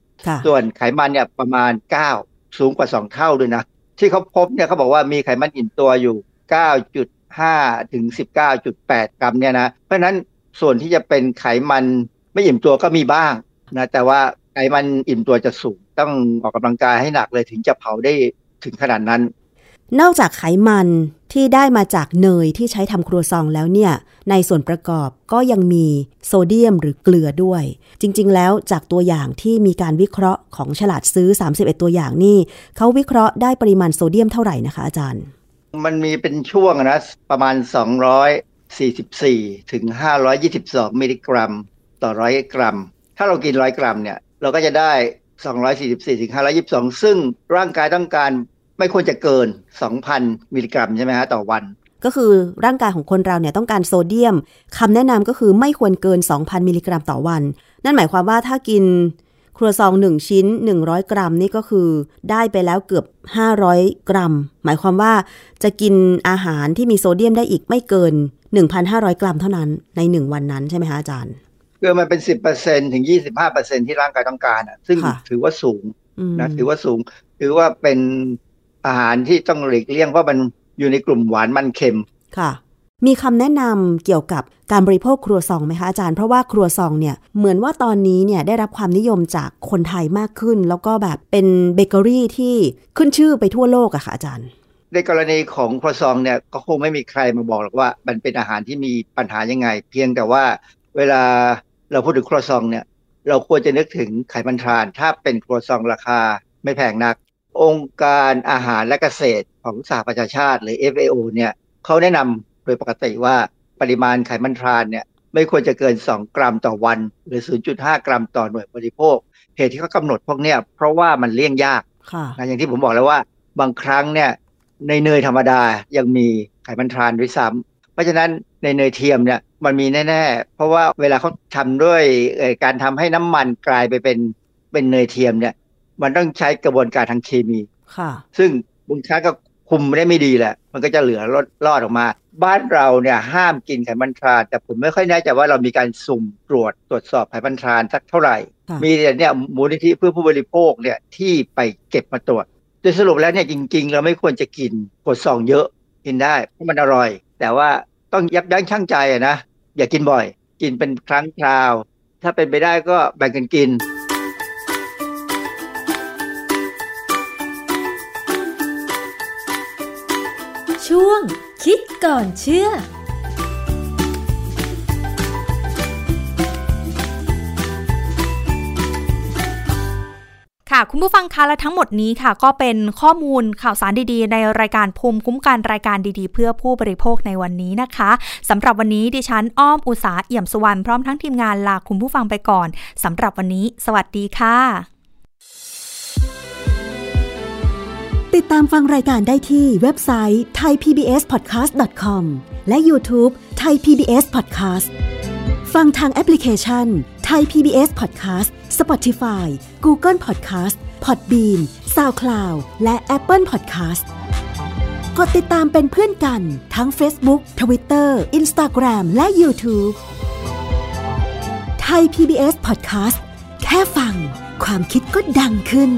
ส่วนไขมันเนี่ยประมาณเก้าสูงกว่าสองเท่าด้วยนะที่เขาพบเนี่ยเขาบอกว่ามีไขมันอิ่มตัวอยู่ เก้าจุดห้าถึงสิบเก้าจุดแปด กรัมเนี่ยนะเพราะนั้นส่วนที่จะเป็นไขมันไม่อิ่มตัวก็มีบ้างนะแต่ว่าไขมันอิ่มตัวจะสูงต้องออกกำลังกายให้หนักเลยถึงจะเผาได้ถึงขนาดนั้นนอกจากไขมันที่ได้มาจากเนยที่ใช้ทำครัวซองแล้วเนี่ยในส่วนประกอบก็ยังมีโซเดียมหรือเกลือด้วยจริงๆแล้วจากตัวอย่างที่มีการวิเคราะห์ของฉลาดซื้อสามสิบเอ็ดตัวอย่างนี่เขาวิเคราะห์ได้ปริมาณโซเดียมเท่าไหร่นะคะอาจารย์มันมีเป็นช่วงนะประมาณสองร้อยสี่สิบสี่ถึงห้าร้อยยี่สิบสองมิลลิกรัมต่อหนึ่งร้อยกรัมถ้าเรากินหนึ่งร้อยกรัมเนี่ยเราก็จะได้สองร้อยสี่สิบสี่ถึงห้าร้อยยี่สิบสองซึ่งร่างกายต้องการไม่ควรจะเกิน สองพัน มิลลิกรัมใช่ไหมฮะต่อวันก็คือร่างกายของคนเราเนี่ยต้องการโซเดียมคำแนะนำก็คือไม่ควรเกิน สองพัน มิลลิกรัมต่อวันนั่นหมายความว่าถ้ากินครัวซองหนึ่งชิ้นหนึ่งร้อยกรัมนี่ก็คือได้ไปแล้วเกือบห้าร้อยกรัมหมายความว่าจะกินอาหารที่มีโซเดียมได้อีกไม่เกิน หนึ่งพันห้าร้อย กรัมเท่านั้นในหนึ่งวันนั้นใช่ไหมฮะอาจารย์คือมันเป็น สิบเปอร์เซ็นต์ ถึง ยี่สิบห้าเปอร์เซ็นต์ ที่ร่างกายต้องการอ่ะซึ่งถือว่าสูงนะถือว่าสูงถือว่าเป็นอาหารที่ต้องหลีกเลี่ยงเพราะมันอยู่ในกลุ่มหวานมันเค็มค่ะมีคำแนะนำเกี่ยวกับการบริโภคครัวซองไหมคะอาจารย์เพราะว่าครัวซองเนี่ยเหมือนว่าตอนนี้เนี่ยได้รับความนิยมจากคนไทยมากขึ้นแล้วก็แบบเป็นเบเกอรี่ที่ขึ้นชื่อไปทั่วโลกอะค่ะอาจารย์ในกรณีของครัวซองเนี่ยก็คงไม่มีใครมาบอกหรอกว่ามันเป็นอาหารที่มีปัญหายังไงเพียงแต่ว่าเวลาเราพูดถึงครัวซองเนี่ยเราควรจะนึกถึงไขมันทรานถ้าเป็นครัวซองราคาไม่แพงนักองค์การอาหารและเกษตรของสหประชาชาติหรือ เอฟ เอ โอ เนี่ยเขาแนะนำโดยปกติว่าปริมาณไขมันทรานเนี่ยไม่ควรจะเกินสองกรัมต่อวันหรือ ศูนย์จุดห้า กรัมต่อหน่วยบริโภคเหตุที่เขากำหนดพวกเนี้ยเพราะว่ามันเลี่ยงยากนะอย่างที่ผมบอกแล้วว่าบางครั้งเนี่ยในเนยธรรมดายังมีไขมันทรานด้วยซ้ำเพราะฉะนั้นในเนยเทียมเนี่ยมันมีแน่ๆเพราะว่าเวลาเขาทำด้วยการทำให้น้ำมันกลายไปเป็นเป็นเนยเทียมเนี่ยมันต้องใช้กระบวนการทางเคมีค่ะซึ่งบางครั้งก็คุมไม่ได้ไม่ดีแหละมันก็จะเหลือรอดรอดออกมาบ้านเราเนี่ยห้ามกินไขมันทรานแต่ผมไม่ค่อยแน่ใจว่าเรามีการสุ่มตรวจตรวจสอบไขมันทรานสักเท่าไหร่มีแต่เนี่ยมูลนิธิเพื่อผู้บริโภคเนี่ยที่ไปเก็บมาตรวจโดยสรุปแล้วเนี่ยจริงๆเราไม่ควรจะกินครัวซองเยอะกินได้เพราะมันอร่อยแต่ว่าต้องยับยั้งชั่งใจอ่ะนะอย่ากินบ่อยกินเป็นครั้งคราวถ้าเป็นไปได้ก็แบ่งกันกินช่วงคิดก่อนเชื่อค่ะคุณผู้ฟังคะและทั้งหมดนี้ค่ะก็เป็นข้อมูลข่าวสารดีๆในรายการภูมิคุ้มกันรายการดีๆเพื่อผู้บริโภคในวันนี้นะคะสำหรับวันนี้ดิฉันอ้อมอุษาเอี่ยมสุวรรณพร้อมทั้งทีมงานลาคุณผู้ฟังไปก่อนสำหรับวันนี้สวัสดีค่ะติดตามฟังรายการได้ที่เว็บไซต์ ไทยพีบีเอสพอดแคสต์ดอทคอม และ YouTube thaipbspodcast ฟังทางแอปพลิเคชัน thaipbspodcast Spotify Google Podcast Podbean SoundCloud และ Apple Podcast กดติดตามเป็นเพื่อนกันทั้ง Facebook Twitter Instagram และ YouTube Thai พี บี เอส Podcast แค่ฟังความคิดก็ดังขึ้น